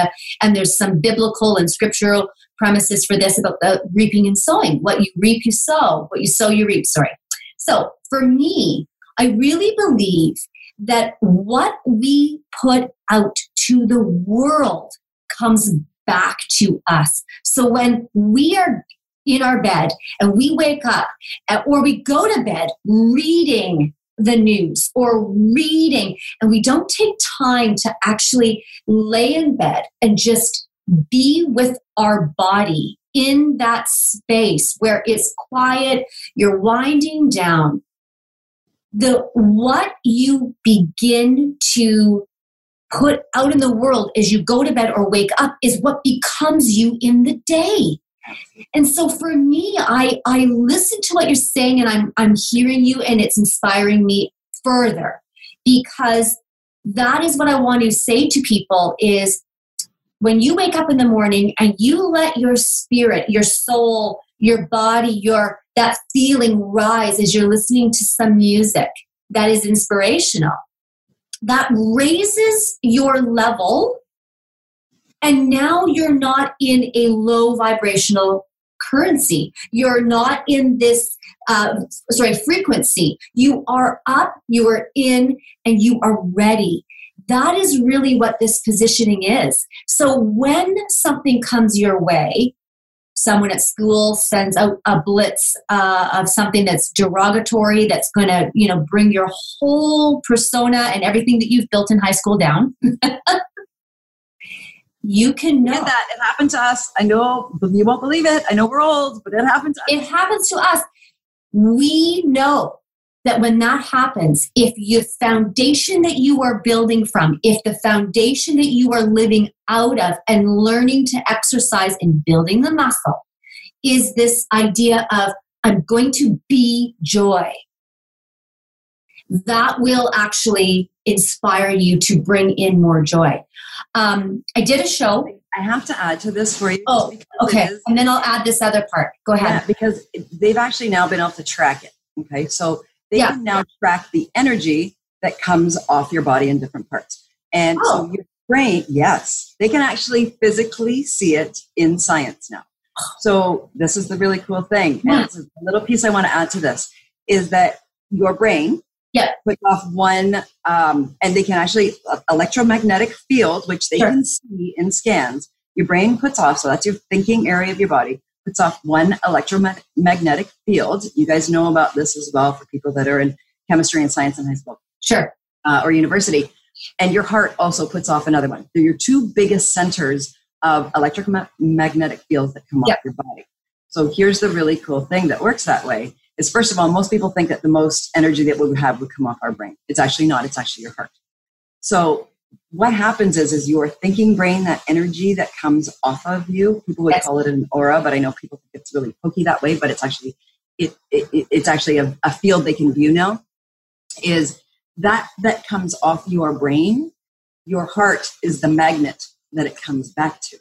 there's some biblical and scriptural premises for this about the reaping and sowing. What you reap, you sow. What you sow, you reap. Sorry. So for me, I really believe that what we put out to the world comes back to us. So when we are in our bed and we wake up or we go to bed reading the news or reading, and we don't take time to actually lay in bed and just be with our body in that space where it's quiet, you're winding down, what you begin to put out in the world as you go to bed or wake up is what becomes you in the day. And so for me, I listen to what you're saying and I'm hearing you and it's inspiring me further, because that is what I want to say to people is when you wake up in the morning and you let your spirit, your soul, your body, that feeling rise as you're listening to some music that is inspirational, that raises your level, and now you're not in a low vibrational currency. You're not in this frequency. You are up, you are in, and you are ready. That is really what this positioning is. So when something comes your way, someone at school sends out a blitz of something that's derogatory, that's going to, bring your whole persona and everything that you've built in high school down. You can know that it happened to us. I know you won't believe it. I know we're old, but it happened to us. It happens to us. We know that when that happens, if your foundation that you are building from, if the foundation that you are living out of and learning to exercise and building the muscle is this idea of, I'm going to be joy, that will actually inspire you to bring in more joy. I did a show. I have to add to this for you. Oh, okay. And then I'll add this other part. Go ahead. Yeah, because they've actually now been able to track it. Okay. So they can now track the energy that comes off your body in different parts. And so your brain, yes, they can actually physically see it in science now. So this is the really cool thing. And it's a little piece I want to add to this is that your brain puts off one, and they can actually electromagnetic field, which they can see in scans. Your brain puts off, so that's your thinking area of your body, puts off one electromagnetic field. You guys know about this as well for people that are in chemistry and science in high school. Or university. And your heart also puts off another one. They're your two biggest centers of electromagnetic fields that come off your body. So here's the really cool thing that works that way is, first of all, most people think that the most energy that we have would come off our brain. It's actually not. It's actually your heart. So what happens is your thinking brain, that energy that comes off of you, people would call it an aura, but I know people think it's really pokey that way, but it's actually, it's actually a field they can view now, is that comes off your brain. Your heart is the magnet that it comes back to.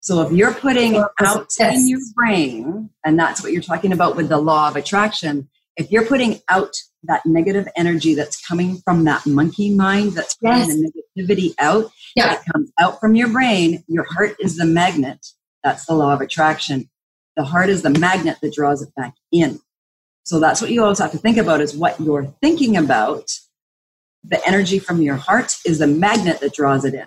So if you're putting out in your brain, and that's what you're talking about with the law of attraction, if you're putting out that negative energy that's coming from that monkey mind that's putting the negativity out, it comes out from your brain. Your heart is the magnet. That's the law of attraction. The heart is the magnet that draws it back in. So that's what you always have to think about, is what you're thinking about. The energy from your heart is the magnet that draws it in.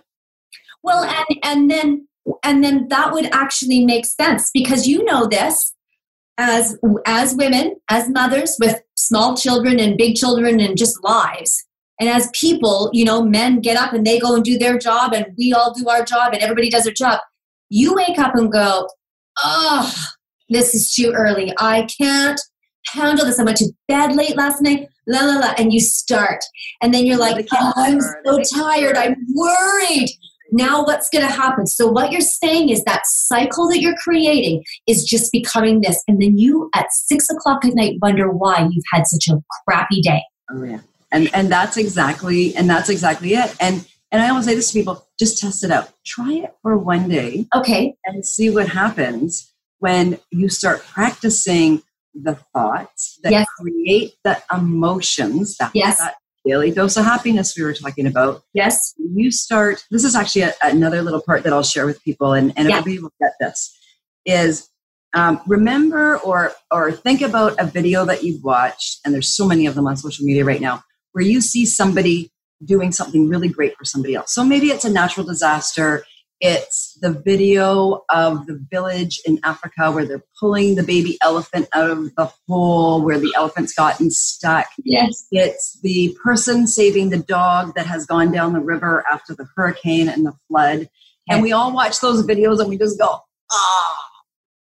Well, and then that would actually make sense, because you know this as women, as mothers with small children and big children and just lives. And as people, you know, men get up and they go and do their job, and we all do our job, and everybody does their job. You wake up and go, oh, this is too early. I can't handle this. I went to bed late last night. La la la, and you start, and then you're like, oh, I'm so tired, I'm worried. Now what's going to happen? So what you're saying is that cycle that you're creating is just becoming this, and then you at 6 o'clock at night wonder why you've had such a crappy day. Oh yeah, and that's exactly it. And I always say this to people: just test it out, try it for one day, okay, and see what happens when you start practicing the thoughts that create the emotions, that daily dose of happiness we were talking about. Yes. You start, this is actually another little part that I'll share with people, and everybody will get this, is remember or think about a video that you've watched, and there's so many of them on social media right now, where you see somebody doing something really great for somebody else. So maybe it's a natural disaster. It's the video of the village in Africa where they're pulling the baby elephant out of the hole where the elephant's gotten stuck. Yes. It's the person saving the dog that has gone down the river after the hurricane and the flood. Yes. And we all watch those videos and we just go, ah.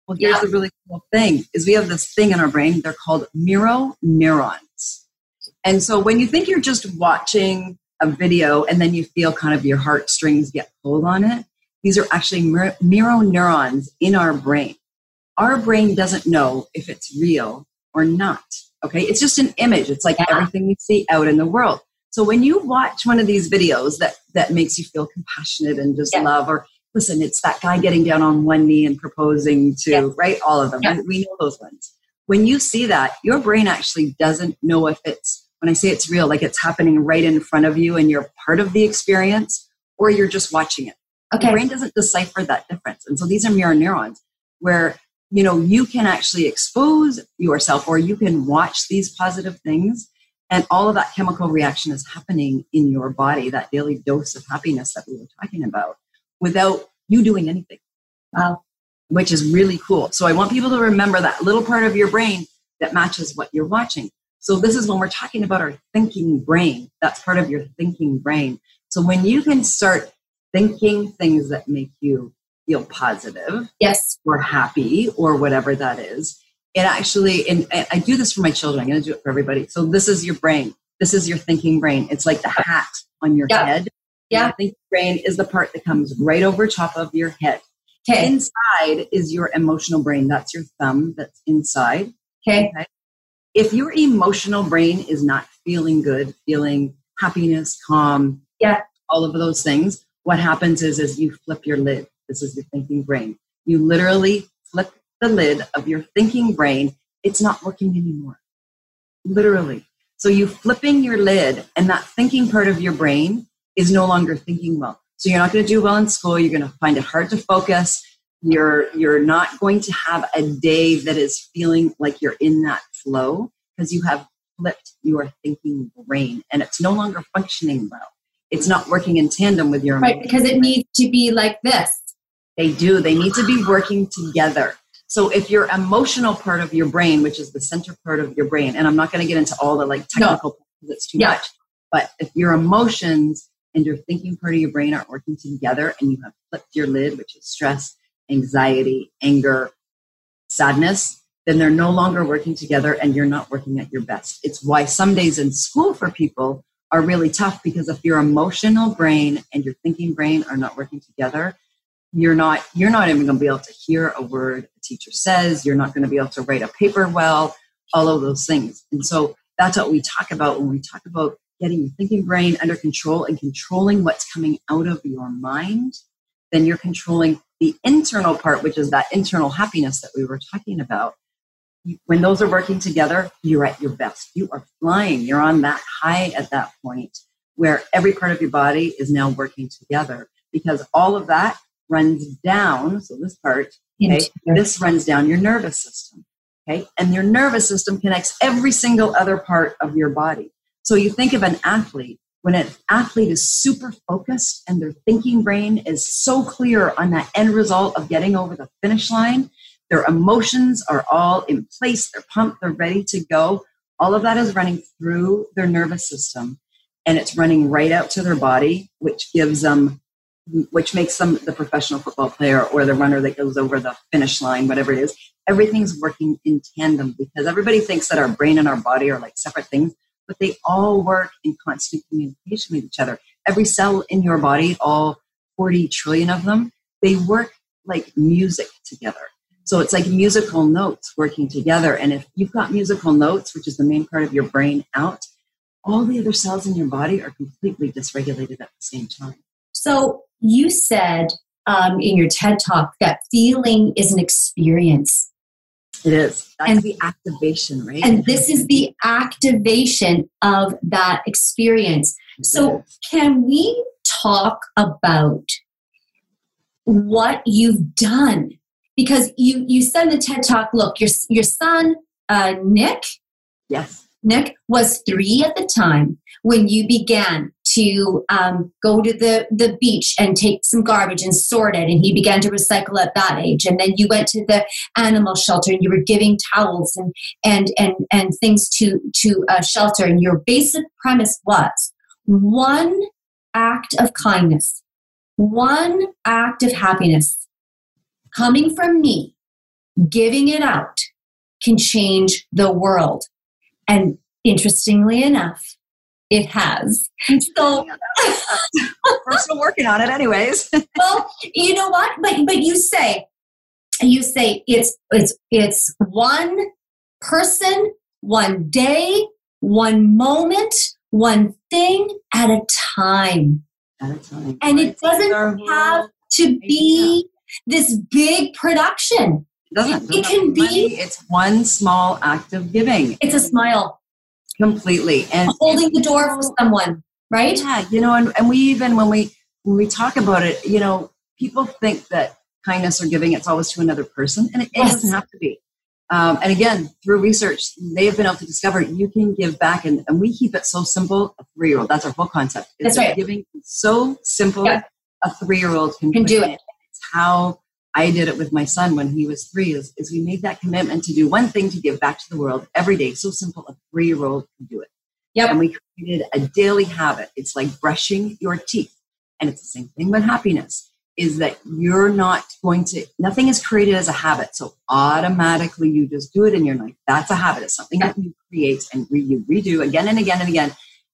Well, here's the really cool thing is we have this thing in our brain. They're called mirror neurons. And so when you think you're just watching a video and then you feel kind of your heartstrings get pulled on it, these are actually mirror neurons in our brain. Our brain doesn't know if it's real or not, okay? It's just an image. It's like everything we see out in the world. So when you watch one of these videos that makes you feel compassionate and just love, or listen, it's that guy getting down on one knee and proposing to, right? All of them. Yeah. We know those ones. When you see that, your brain actually doesn't know if it's, when I say it's real, like it's happening right in front of you and you're part of the experience, or you're just watching it. Okay. Your brain doesn't decipher that difference. And so these are mirror neurons where, you know, you can actually expose yourself or you can watch these positive things, and all of that chemical reaction is happening in your body, that daily dose of happiness that we were talking about, without you doing anything. Wow. Which is really cool. So I want people to remember that little part of your brain that matches what you're watching. So this is when we're talking about our thinking brain. That's part of your thinking brain. So when you can start thinking things that make you feel positive, or happy, or whatever that is. It actually, and I do this for my children. I'm going to do it for everybody. So this is your brain. This is your thinking brain. It's like the hat on your head. Yeah. Your thinking brain is the part that comes right over top of your head. Okay. Inside is your emotional brain. That's your thumb that's inside. Okay. If your emotional brain is not feeling good, feeling happiness, calm, all of those things, what happens is you flip your lid. This is your thinking brain. You literally flip the lid of your thinking brain. It's not working anymore. Literally. So you flipping your lid, and that thinking part of your brain is no longer thinking well. So you're not going to do well in school. You're going to find it hard to focus. You're not going to have a day that is feeling like you're in that flow because you have flipped your thinking brain and it's no longer functioning well. It's not working in tandem with your emotions. Right, because it needs to be like this. They do. They need to be working together. So if your emotional part of your brain, which is the center part of your brain, and I'm not going to get into all the like technical parts because it's too much, but if your emotions and your thinking part of your brain aren't working together and you have flipped your lid, which is stress, anxiety, anger, sadness, then they're no longer working together and you're not working at your best. It's why some days in school for people are really tough because if your emotional brain and your thinking brain are not working together, you're not even going to be able to hear a word a teacher says. You're not going to be able to write a paper well, all of those things. And so that's what we talk about when we talk about getting your thinking brain under control and controlling what's coming out of your mind. Then you're controlling the internal part, which is that internal happiness that we were talking about. When those are working together, you're at your best. You are flying. You're on that high at that point where every part of your body is now working together because all of that runs down. So this part, okay, this runs down your nervous system. Okay. And your nervous system connects every single other part of your body. So you think of an athlete. When an athlete is super focused and their thinking brain is so clear on that end result of getting over the finish line, their emotions are all in place. They're pumped. They're ready to go. All of that is running through their nervous system and it's running right out to their body, which makes them the professional football player or the runner that goes over the finish line, whatever it is. Everything's working in tandem because everybody thinks that our brain and our body are like separate things, but they all work in constant communication with each other. Every cell in your body, all 40 trillion of them, they work like music together. So it's like musical notes working together. And if you've got musical notes, which is the main part of your brain, out, all the other cells in your body are completely dysregulated at the same time. So you said in your TED Talk that feeling is an experience. It is. That's the activation, right? And this is the activation of that experience. So can we talk about what you've done? Because you said in the TED Talk, look, your son, Nick. Yes. Nick was 3 at the time when you began to go to the beach and take some garbage and sort it. And he began to recycle at that age. And then you went to the animal shelter and you were giving towels and things to a shelter. And your basic premise was one act of kindness, one act of happiness, coming from me, giving it out, can change the world. And interestingly enough, it has. So, we're still working on it anyways. Well, you know what? But you say it's one person, one day, one moment, one thing at a time. And it doesn't have to be this big production. It can be. It's one small act of giving. It's a smile. Completely. And holding the door for someone, right? Yeah, you know, and we even, when we talk about it, you know, people think that kindness or giving, it's always to another person. And it doesn't have to be. And again, through research, they have been able to discover you can give back. And we keep it so simple, a 3-year-old. That's our whole concept. It's that's right. Giving so simple, a 3-year-old can do it. It's how I did it with my son when he was 3 is we made that commitment to do one thing to give back to the world every day. So simple, a 3-year-old can do it. Yep. And we created a daily habit. It's like brushing your teeth. And it's the same thing with happiness, is that you're not going to, nothing is created as a habit. So automatically you just do it and you're like, that's a habit. It's something that you create and you redo again and again and again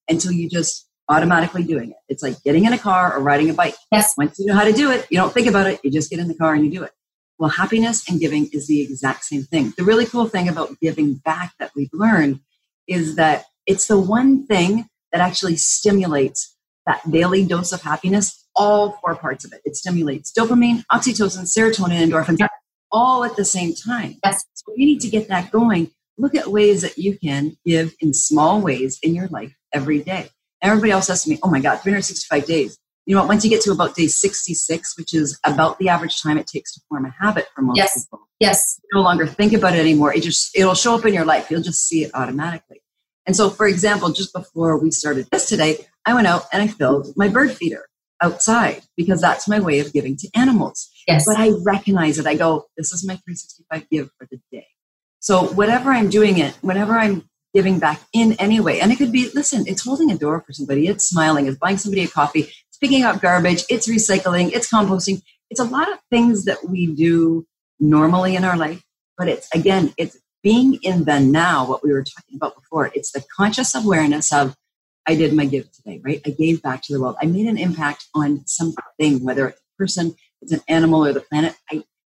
until you just automatically doing it. It's like getting in a car or riding a bike. Yes. Once you know how to do it, you don't think about it. You just get in the car and you do it. Well, happiness and giving is the exact same thing. The really cool thing about giving back that we've learned is that it's the one thing that actually stimulates that daily dose of happiness, all 4 parts of it. It stimulates dopamine, oxytocin, serotonin, endorphins, all at the same time. Yes. So we need to get that going. look at ways that you can give in small ways in your life every day. Everybody else says to me, oh my God, 365 days. You know what? Once you get to about day 66, which is about the average time it takes to form a habit for most people. Yes. You no longer think about it anymore. It'll show up in your life. You'll just see it automatically. And so, for example, just before we started this today, I went out and I filled my bird feeder outside because that's my way of giving to animals. Yes. But I recognize it. I go, this is my 365 give for the day. So whatever I'm doing it, whenever I'm giving back in any way, and it could be, listen, it's holding a door for somebody. It's smiling. It's buying somebody a coffee. It's picking up garbage. It's recycling. It's composting. It's a lot of things that we do normally in our life. But it's, again, it's being in the now, what we were talking about before. It's the conscious awareness of, I did my give today, right? I gave back to the world. I made an impact on something, whether it's a person, it's an animal, or the planet.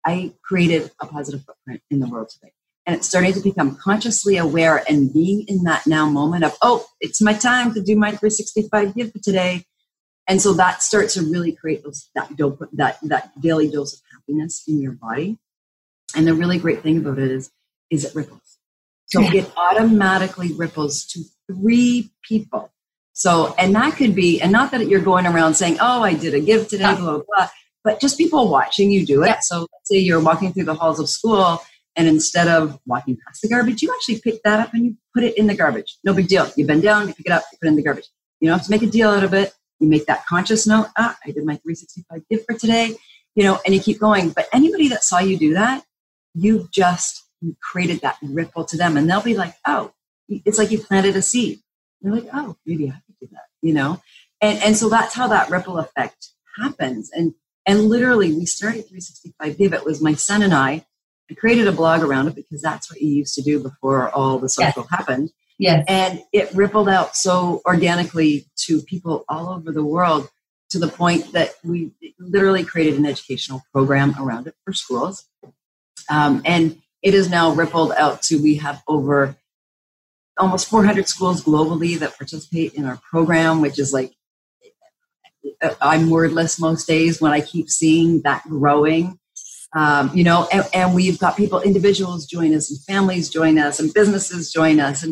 I created a positive footprint in the world today. And it's starting to become consciously aware and being in that now moment of, oh, it's my time to do my 365 give for today. And so that starts to really create those, that daily dose of happiness in your body. And the really great thing about it is it ripples. So it automatically ripples to 3 people. So, and that could be, and not that you're going around saying, oh, I did a give today, blah, blah, blah, but just people watching you do it. Yeah. So let's say you're walking through the halls of school, and instead of walking past the garbage, you actually pick that up and you put it in the garbage. No big deal. You bend down, you pick it up, you put it in the garbage. You don't have to make a deal out of it. You make that conscious note, I did my 365 give for today, you know, and you keep going. But anybody that saw you do that, you've just created that ripple to them. And they'll be like, oh, it's like you planted a seed. They're like, oh, maybe I could do that, you know? And so that's how that ripple effect happens. And literally, we started 365 give. It was my son and I created a blog around it because that's what you used to do before all the social happened. Yes. And it rippled out so organically to people all over the world to the point that we literally created an educational program around it for schools. And it is now rippled out to, we have over almost 400 schools globally that participate in our program, which is like, I'm wordless most days when I keep seeing that growing. You know, and we've got people, individuals join us, and families join us, and businesses join us.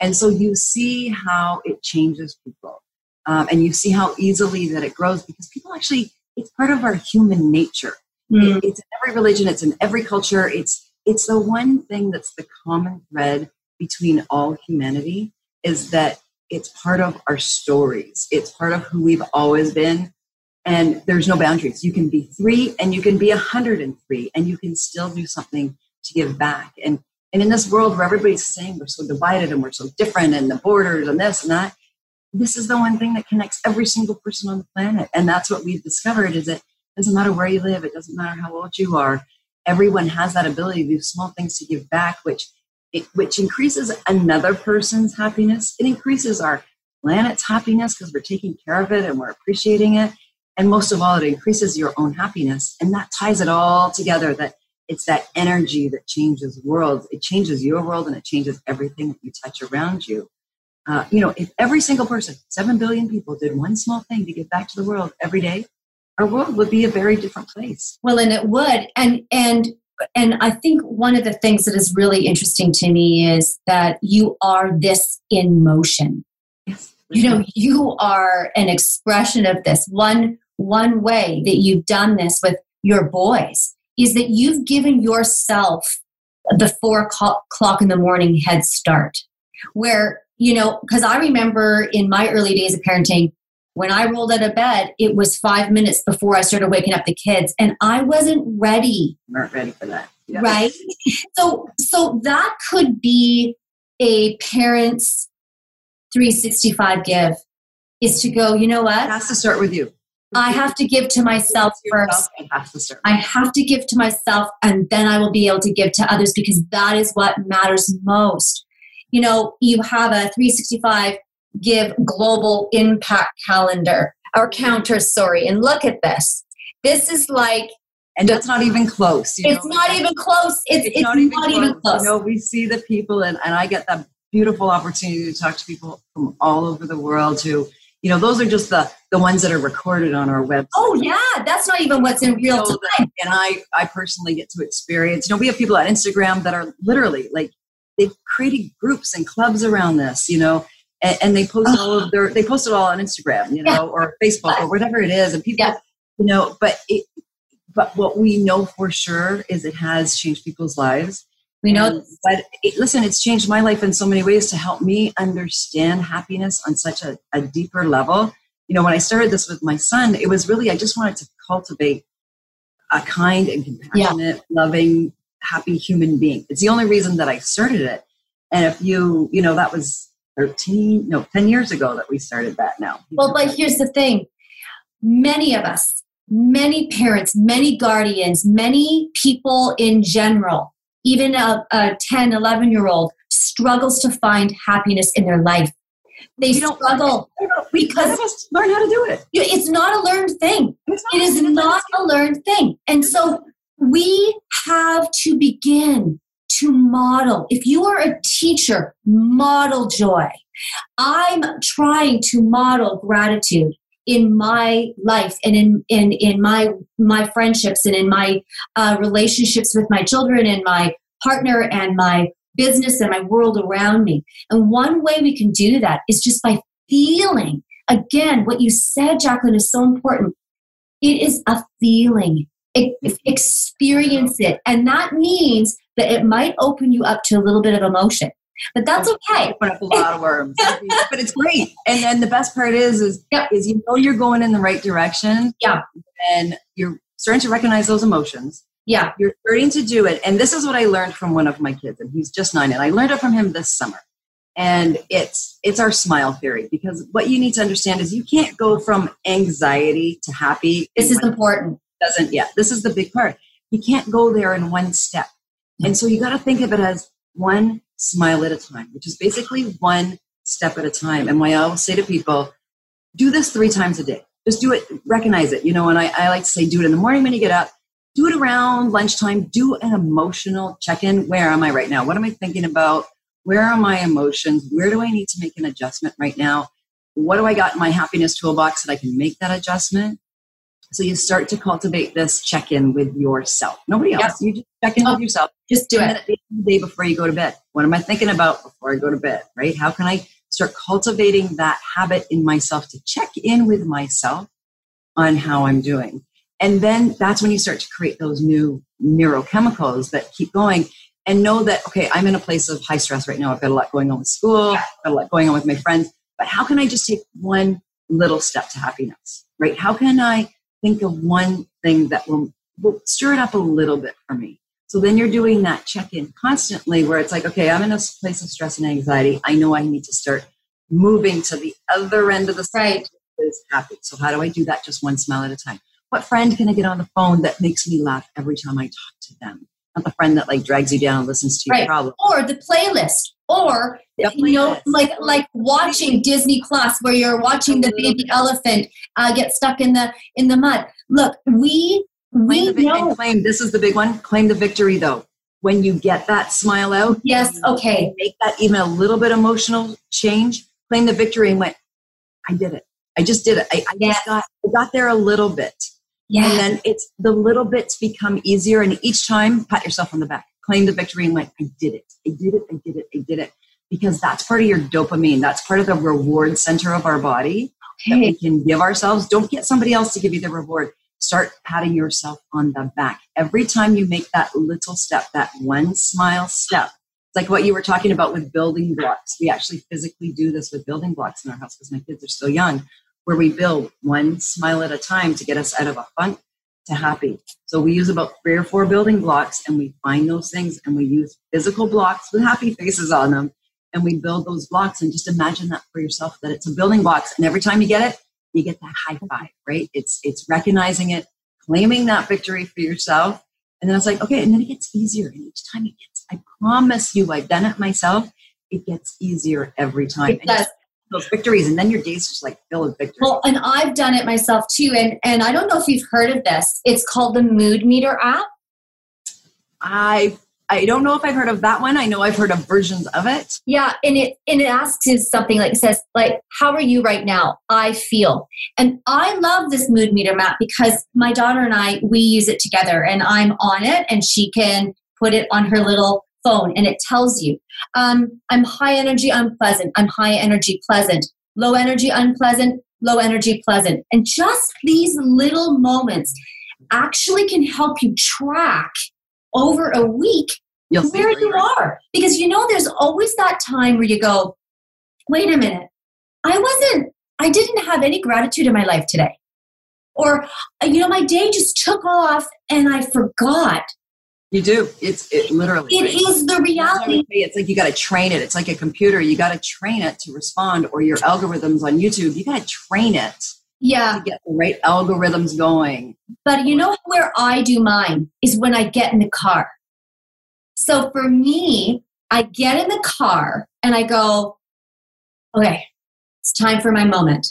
And so you see how it changes people. And you see how easily that it grows because people actually, it's part of our human nature. Mm. It's in every religion. It's in every culture. It's the one thing that's the common thread between all humanity is that it's part of our stories. It's part of who we've always been. And there's no boundaries. You can be 3 and you can be 103 and you can still do something to give back. And in this world where everybody's saying we're so divided and we're so different and the borders and this and that, this is the one thing that connects every single person on the planet. And that's what we've discovered is that it doesn't matter where you live. It doesn't matter how old you are. Everyone has that ability to do small things to give back, which increases another person's happiness. It increases our planet's happiness because we're taking care of it and we're appreciating it. And most of all, it increases your own happiness. And that ties it all together, that it's that energy that changes worlds. It changes your world and it changes everything that you touch around you. You know, if every single person, 7 billion people, did one small thing to give back to the world every day, our world would be a very different place. Well, and it would. And I think one of the things that is really interesting to me is that you are this in motion. Yes. You know, you are an expression of this. One way that you've done this with your boys is that you've given yourself the 4 o'clock in the morning head start where, you know, because I remember in my early days of parenting, when I rolled out of bed, it was 5 minutes before I started waking up the kids and I wasn't ready. You weren't ready for that. Yeah. Right? So that could be a parent's 365 give is to go, you know what? It has to start with you. I have to give to myself first. I have to give to myself and then I will be able to give to others because that is what matters most. You know, you have a 365 give global impact calendar or counter, sorry. And look at this. This is like, and that's not even close. It's not even close. It's not even close. You know, we see the people and I get that beautiful opportunity to talk to people from all over the world who, you know, those are just the ones that are recorded on our website. Oh, yeah. That's not even what's in real time. And I personally get to experience, you know, we have people on Instagram that are literally like they've created groups and clubs around this, you know, and they post all of their, they post it all on Instagram, you know, or Facebook or whatever it is. And people, you know, but what we know for sure is it has changed people's lives. We know, but it, listen, it's changed my life in so many ways to help me understand happiness on such a deeper level. You know, when I started this with my son, it was really, I just wanted to cultivate a kind and compassionate, loving, happy human being. It's the only reason that I started it. And if you, you know, that was 10 years ago that we started that now. Well, but here's the thing. Many of us, many parents, many guardians, many people in general, even a 10, 11-year-old struggles to find happiness in their life. They struggle because we learn how to do it. It's not a learned thing. It is not a learned thing. And so we have to begin to model. If you are a teacher, model joy. I'm trying to model gratitude in my life and in my friendships and in my relationships with my children and my partner and my business and my world around me. And one way we can do that is just by feeling. Again, what you said, Jacqueline, is so important. It is a feeling. Experience it. And that means that it might open you up to a little bit of emotion. But that's okay. Open up a lot of worms, but it's great. And then the best part is you know you're going in the right direction. Yeah, and you're starting to recognize those emotions. Yeah, you're starting to do it. And this is what I learned from one of my kids, and he's just 9, and I learned it from him this summer. And it's our smile theory, because what you need to understand is you can't go from anxiety to happy. This is important. This is the big part. You can't go there in one step, and so you got to think of it as one smile at a time, which is basically one step at a time. And why I always say to people, do this 3 times a day. Just do it, recognize it, you know, and I like to say do it in the morning when you get up, do it around lunchtime, do an emotional check-in. Where am I right now? What am I thinking about? Where are my emotions? Where do I need to make an adjustment right now? What do I got in my happiness toolbox that I can make that adjustment? So you start to cultivate this check-in with yourself. Nobody else. You just check in with yourself. Just do it. The day before you go to bed. What am I thinking about before I go to bed, right? How can I start cultivating that habit in myself to check in with myself on how I'm doing? And then that's when you start to create those new neurochemicals that keep going and know that, okay, I'm in a place of high stress right now. I've got a lot going on with school. I've got a lot going on with my friends. But how can I just take one little step to happiness, right? How can I think of one thing that will stir it up a little bit for me? So then you're doing that check-in constantly where it's like, okay, I'm in a place of stress and anxiety. I know I need to start moving to the other end of the side that is happy. So how do I do that? Just one smile at a time. What friend can I get on the phone that makes me laugh every time I talk to them? Not the friend that like drags you down and listens to your problem. Or the playlist. Or, you know, like watching Disney Plus where you're watching the baby elephant get stuck in the mud. Look, we know. This is the big one. Claim the victory, though. When you get that smile out. Yes, okay. Make that even a little bit emotional change. Claim the victory and went, I did it. I just did it. I got there a little bit. Yes. And then it's the little bits become easier. And each time, pat yourself on the back. Claim the victory and went, I did it. I did it. I did it. I did it. Because that's part of your dopamine. That's part of the reward center of our body that we can give ourselves. Don't get somebody else to give you the reward. Start patting yourself on the back. Every time you make that little step, that one smile step, it's like what you were talking about with building blocks. We actually physically do this with building blocks in our house because my kids are still young, where we build one smile at a time to get us out of a funk to happy. So we use about 3 or 4 building blocks and we find those things and we use physical blocks with happy faces on them and we build those blocks and just imagine that for yourself that it's a building blocks. And every time you get it, you get that high five, right? It's recognizing it, claiming that victory for yourself. And then it's like, okay, and then it gets easier. And each time it gets, I promise you, I've done it myself. It gets easier every time. It does. Those victories. And then your days just like fill with victories. Well, and I've done it myself too. And I don't know if you've heard of this. It's called the Mood Meter app. I don't know if I've heard of that one. I know I've heard of versions of it. Yeah, and it asks you something like, it says, like, how are you right now? I feel. And I love this Mood Meter map because my daughter and I, we use it together. And I'm on it and she can put it on her little phone and it tells you, I'm high energy, unpleasant. I'm high energy, pleasant. Low energy, unpleasant. Low energy, pleasant. And just these little moments actually can help you track over a week where you are. Because you know there's always that time where you go, wait a minute, I didn't have any gratitude in my life today. Or, you know, my day just took off and I forgot. You do. It literally. It right? is the reality. It's like you got to train it. It's like a computer. You got to train it to respond, or your algorithms on YouTube. You got to train it. Yeah. To get the right algorithms going. But you know where I do mine is when I get in the car. So for me, I get in the car and I go, okay, it's time for my moment.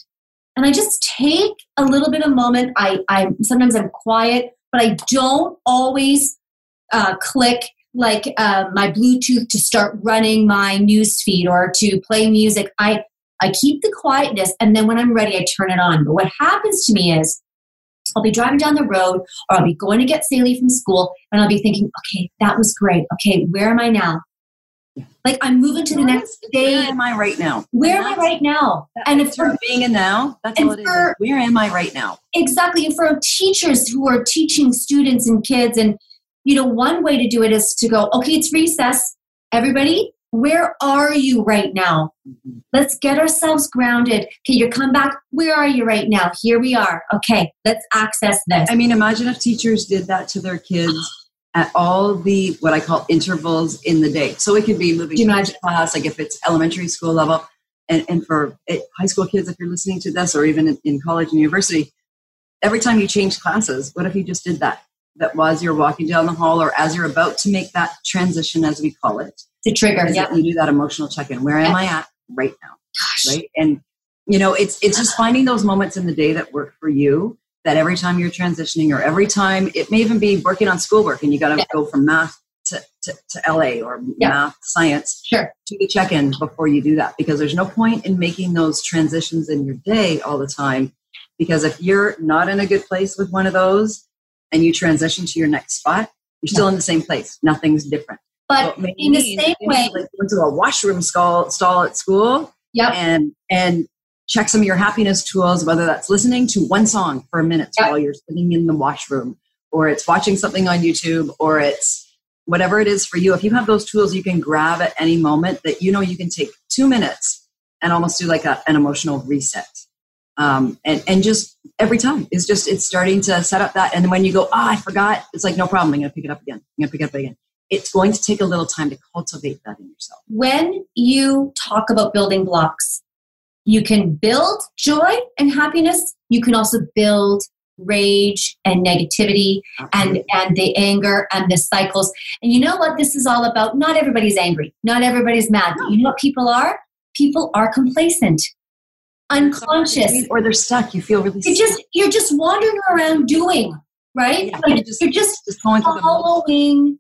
And I just take a little bit of moment. I sometimes I'm quiet, but I don't always click like my Bluetooth to start running my newsfeed or to play music. I keep the quietness, and then when I'm ready, I turn it on. But what happens to me is I'll be driving down the road, or I'll be going to get Saley from school, and I'll be thinking, okay, that was great. Okay, where am I now? Like I'm moving to the next day. Where am I right now? Where am I right now? And if for being a now, that's all it is. Where am I right now? Exactly. And for teachers who are teaching students and kids, and you know, one way to do it is to go, okay, it's recess. Everybody, where are you right now? Mm-hmm. Let's get ourselves grounded. Okay, you come back. Where are you right now? Here we are. Okay, let's access this. I mean, imagine if teachers did that to their kids. At all the, what I call intervals in the day. So it could be moving to the class, like if it's elementary school level, and for high school kids, if you're listening to this, or even in college and university, every time you change classes, what if you just did that? That was you're walking down the hall, or as you're about to make that transition, as we call it. The trigger, yeah. You do that emotional check-in. Where am I at right now? Gosh. Right? And, you know, it's just finding those moments in the day that work for you. That every time you're transitioning, or every time it may even be working on schoolwork, and you got to go from math to LA, or math, science, to the check-in before you do that. Because there's no point in making those transitions in your day all the time. Because if you're not in a good place with one of those and you transition to your next spot, you're still in the same place. Nothing's different. But so in the same way, like go to a washroom stall at school, and check some of your happiness tools, whether that's listening to one song for a minute while you're sitting in the washroom, or it's watching something on YouTube, or it's whatever it is for you. If you have those tools you can grab at any moment that you know you can take 2 minutes and almost do like an emotional reset. And just every time it's starting to set up that. And when you go, I forgot, it's like, no problem. I'm going to pick it up again. It's going to take a little time to cultivate that in yourself. When you talk about building blocks, you can build joy and happiness. You can also build rage and negativity and the anger and the cycles. And you know what this is all about? Not everybody's angry. Not everybody's mad. But you know what people are? People are complacent, unconscious. Or they're stuck. You feel really stuck. You're just wandering around doing, right? Yeah, you're just following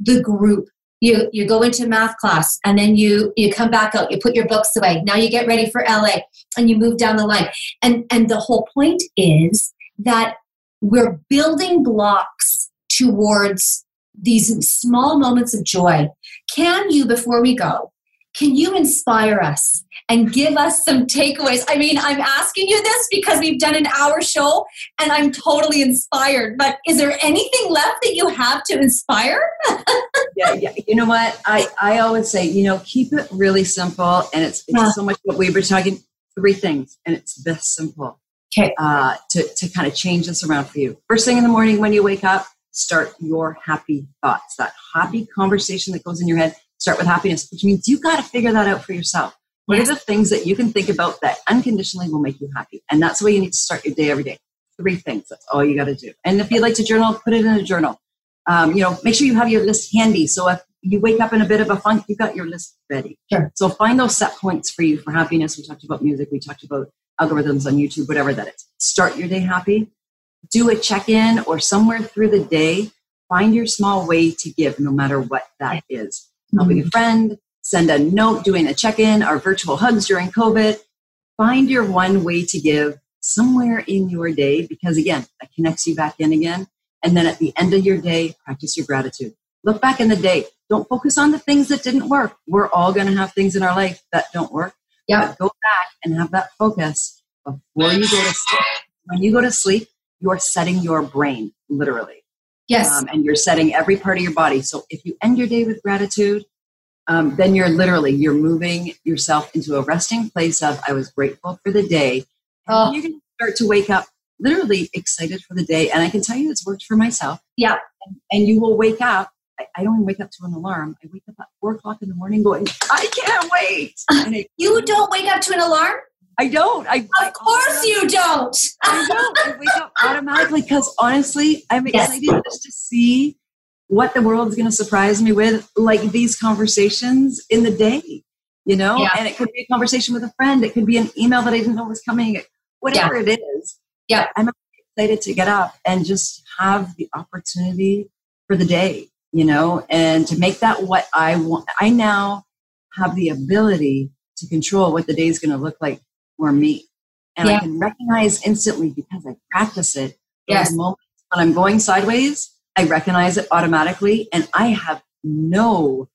the group. You go into math class, and then you come back out, you put your books away. Now you get ready for LA, and you move down the line. And the whole point is that we're building blocks towards these small moments of joy. Before we go, can you inspire us and give us some takeaways? I mean, I'm asking you this because we've done an hour show and I'm totally inspired, but is there anything left that you have to inspire? Yeah. You know what? I always say, you know, keep it really simple, and it's so much what we were talking, 3 things, and it's this simple. Okay. To kind of change this around for you. First thing in the morning when you wake up, start your happy thoughts, that happy conversation that goes in your head. Start with happiness, which means you got to figure that out for yourself. What are the things that you can think about that unconditionally will make you happy? And that's the way you need to start your day every day. 3 things. That's all you got to do. And if you'd like to journal, put it in a journal. You know, make sure you have your list handy. So if you wake up in a bit of a funk, you've got your list ready. Sure. So find those set points for you for happiness. We talked about music. We talked about algorithms on YouTube, whatever that is. Start your day happy. Do a check-in, or somewhere through the day, find your small way to give, no matter what that is. Helping a friend, send a note, doing a check-in, our virtual hugs during COVID. Find your one way to give somewhere in your day, because again, that connects you back in again. And then at the end of your day, practice your gratitude. Look back in the day. Don't focus on the things that didn't work. We're all going to have things in our life that don't work. Yeah. Go back and have that focus before you go to sleep. When you go to sleep, you're setting your brain, literally. Yes. And you're setting every part of your body. So if you end your day with gratitude, then you're literally, you're moving yourself into a resting place of, I was grateful for the day. And you're going to start to wake up literally excited for the day. And I can tell you it's worked for myself. Yeah. And you will wake up. I don't even wake up to an alarm. I wake up at 4 o'clock in the morning going, I can't wait. You don't wake up to an alarm? I don't. Of course you don't. I don't. I wake up automatically because honestly, I'm excited just to see what the world's going to surprise me with, like these conversations in the day, you know? Yeah. And it could be a conversation with a friend. It could be an email that I didn't know was coming. Whatever it is. Yeah. I'm excited to get up and just have the opportunity for the day, you know, and to make that what I want. I now have the ability to control what the day is going to look like for me. And I can recognize instantly because I practice it. Yes. When I'm going sideways, I recognize it automatically. And I have no,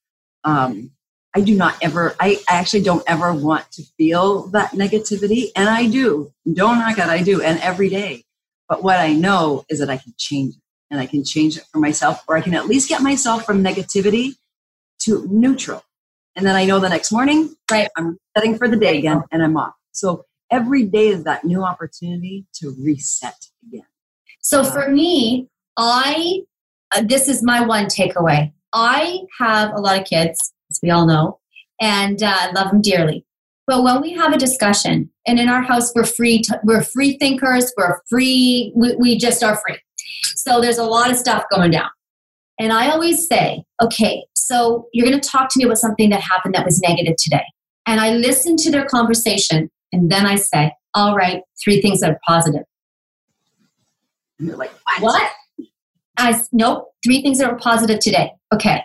I do not ever, I actually don't ever want to feel that negativity. And I do. Don't knock it. I do. And every day. But what I know is that I can change it. And I can change it for myself, or I can at least get myself from negativity to neutral. And then I know the next morning, right, I'm setting for the day again and I'm off. So every day is that new opportunity to reset again. So for me, this is my one takeaway. I have a lot of kids, as we all know, and love them dearly. But when we have a discussion, and in our house, we're free thinkers, we're free, we just are free. So there's a lot of stuff going down. And I always say, okay, so you're going to talk to me about something that happened that was negative today. And I listen to their conversation, and then I say, all right, 3 things that are positive. And they're like, what? Nope, 3 things that were positive today. Okay.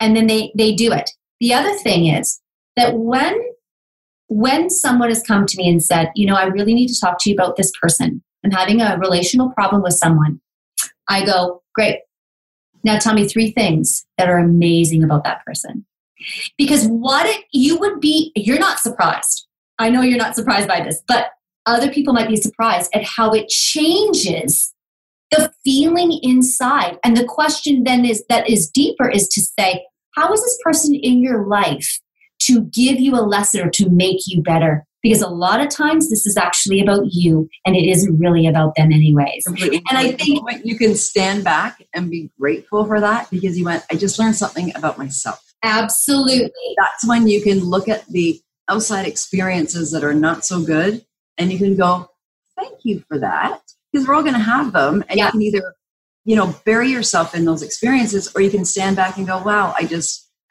And then they do it. The other thing is that when someone has come to me and said, you know, I really need to talk to you about this person. I'm having a relational problem with someone. I go, great. Now tell me 3 things that are amazing about that person. Because you're not surprised. I know you're not surprised by this, but other people might be surprised at how it changes the feeling inside. And the question then is deeper is to say, how is this person in your life to give you a lesson or to make you better? Because a lot of times this is actually about you and it isn't really about them anyways. Completely. And I think you can stand back and be grateful for that because you went, I just learned something about myself. Absolutely. That's when you can look at the outside experiences that are not so good and you can go, thank you for that. Because we're all going to have them. And you can either, you know, bury yourself in those experiences or you can stand back and go, wow, I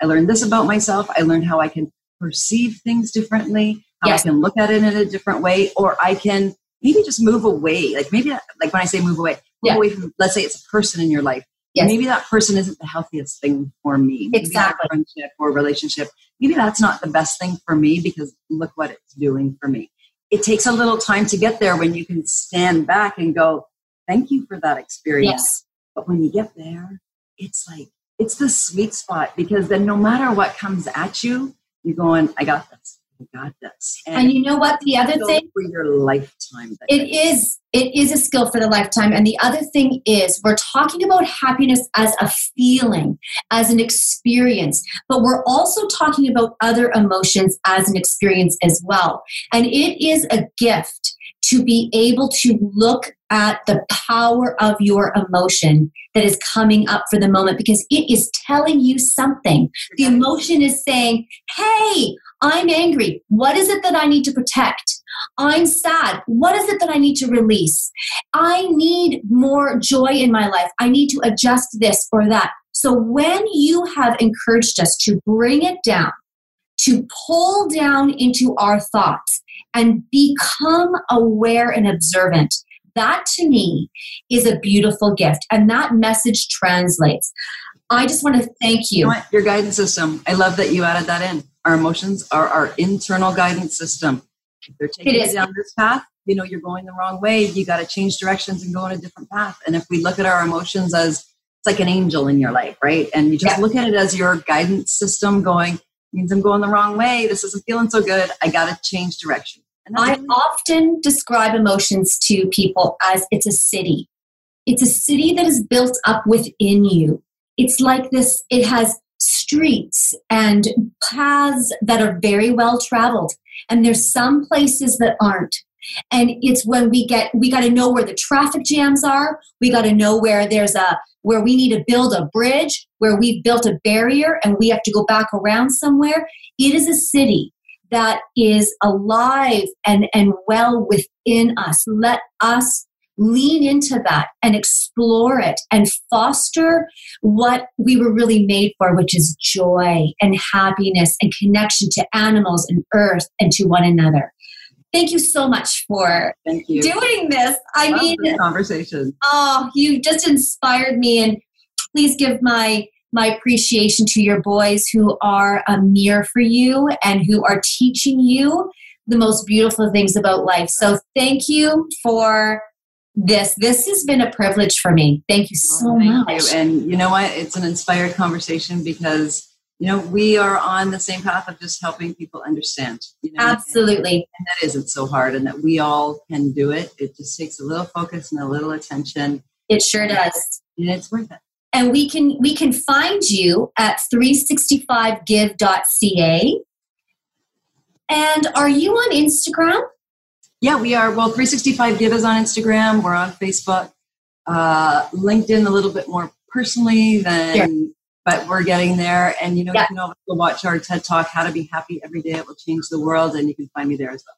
learned this about myself. I learned how I can perceive things differently. Yes. I can look at it in a different way, or I can maybe just move away. Like maybe, like when I say move away, away from, let's say it's a person in your life. Yes. Maybe that person isn't the healthiest thing for me. Exactly. Maybe that friendship or relationship. Maybe that's not the best thing for me because look what it's doing for me. It takes a little time to get there when you can stand back and go, thank you for that experience. Yes. But when you get there, it's like, it's the sweet spot because then no matter what comes at you, you're going, I got this. Got this. And you know what? The other thing for your lifetime. It is a skill for the lifetime. And the other thing is we're talking about happiness as a feeling, as an experience, but we're also talking about other emotions as an experience as well. And it is a gift to be able to look at the power of your emotion that is coming up for the moment because it is telling you something. The emotion is saying, hey, I'm angry. What is it that I need to protect? I'm sad. What is it that I need to release? I need more joy in my life. I need to adjust this or that. So when you have encouraged us to bring it down, to pull down into our thoughts and become aware and observant, that to me is a beautiful gift. And that message translates. I just want to thank you. You know what? Your guidance system. I love that you added that in. Our emotions are our internal guidance system. If they're taking you down this path, you know, you're going the wrong way. You got to change directions and go on a different path. And if we look at our emotions as like an angel in your life, right? And you just look at it as your guidance system going, means I'm going the wrong way. This isn't feeling so good. I got to change direction. And I often describe emotions to people as it's a city. It's a city that is built up within you. It's like this, it has streets and paths that are very well traveled. And there's some places that aren't. And it's when we got to know where the traffic jams are. We got to know where there's where we need to build a bridge, where we've built a barrier and we have to go back around somewhere. It is a city that is alive and well within us. Let us lean into that and explore it and foster what we were really made for, which is joy and happiness and connection to animals and earth and to one another. Thank you so much for doing this. I love this conversation. Oh, you just inspired me. And please give my appreciation to your boys who are a mirror for you and who are teaching you the most beautiful things about life. So thank you for this. This has been a privilege for me. Thank you so much. You. And you know what? It's an inspired conversation because you know, we are on the same path of just helping people understand. You know, absolutely. And that isn't so hard and that we all can do it. It just takes a little focus and a little attention. It sure does. And it's worth it. And we can find you at 365give.ca. And are you on Instagram? Yeah, we are. Well, 365give is on Instagram. We're on Facebook. LinkedIn a little bit more personally than... Sure. But we're getting there. And, you know, you can also watch our TED Talk, How to Be Happy Every Day. It Will Change the World. And you can find me there as well.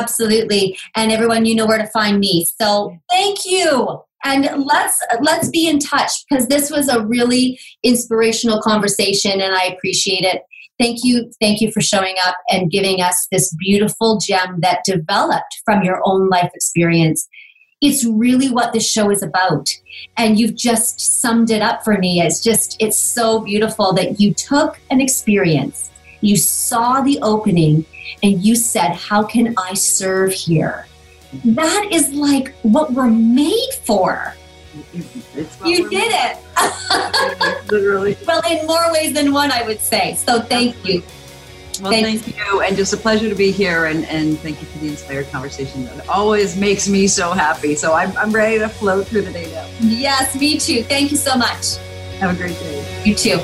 Absolutely. And everyone, you know where to find me. So thank you. And let's be in touch because this was a really inspirational conversation and I appreciate it. Thank you. Thank you for showing up and giving us this beautiful gem that developed from your own life experience. It's really what this show is about. And you've just summed it up for me. It's so beautiful that you took an experience, you saw the opening, and you said, how can I serve here? That is like what we're made for. You did it. Literally. Well, in more ways than one, I would say. So thank you. Well, thank you. And just a pleasure to be here. And thank you for the inspired conversation. That always makes me so happy. So I'm ready to float through the day now. Yes, me too. Thank you so much. Have a great day. You too.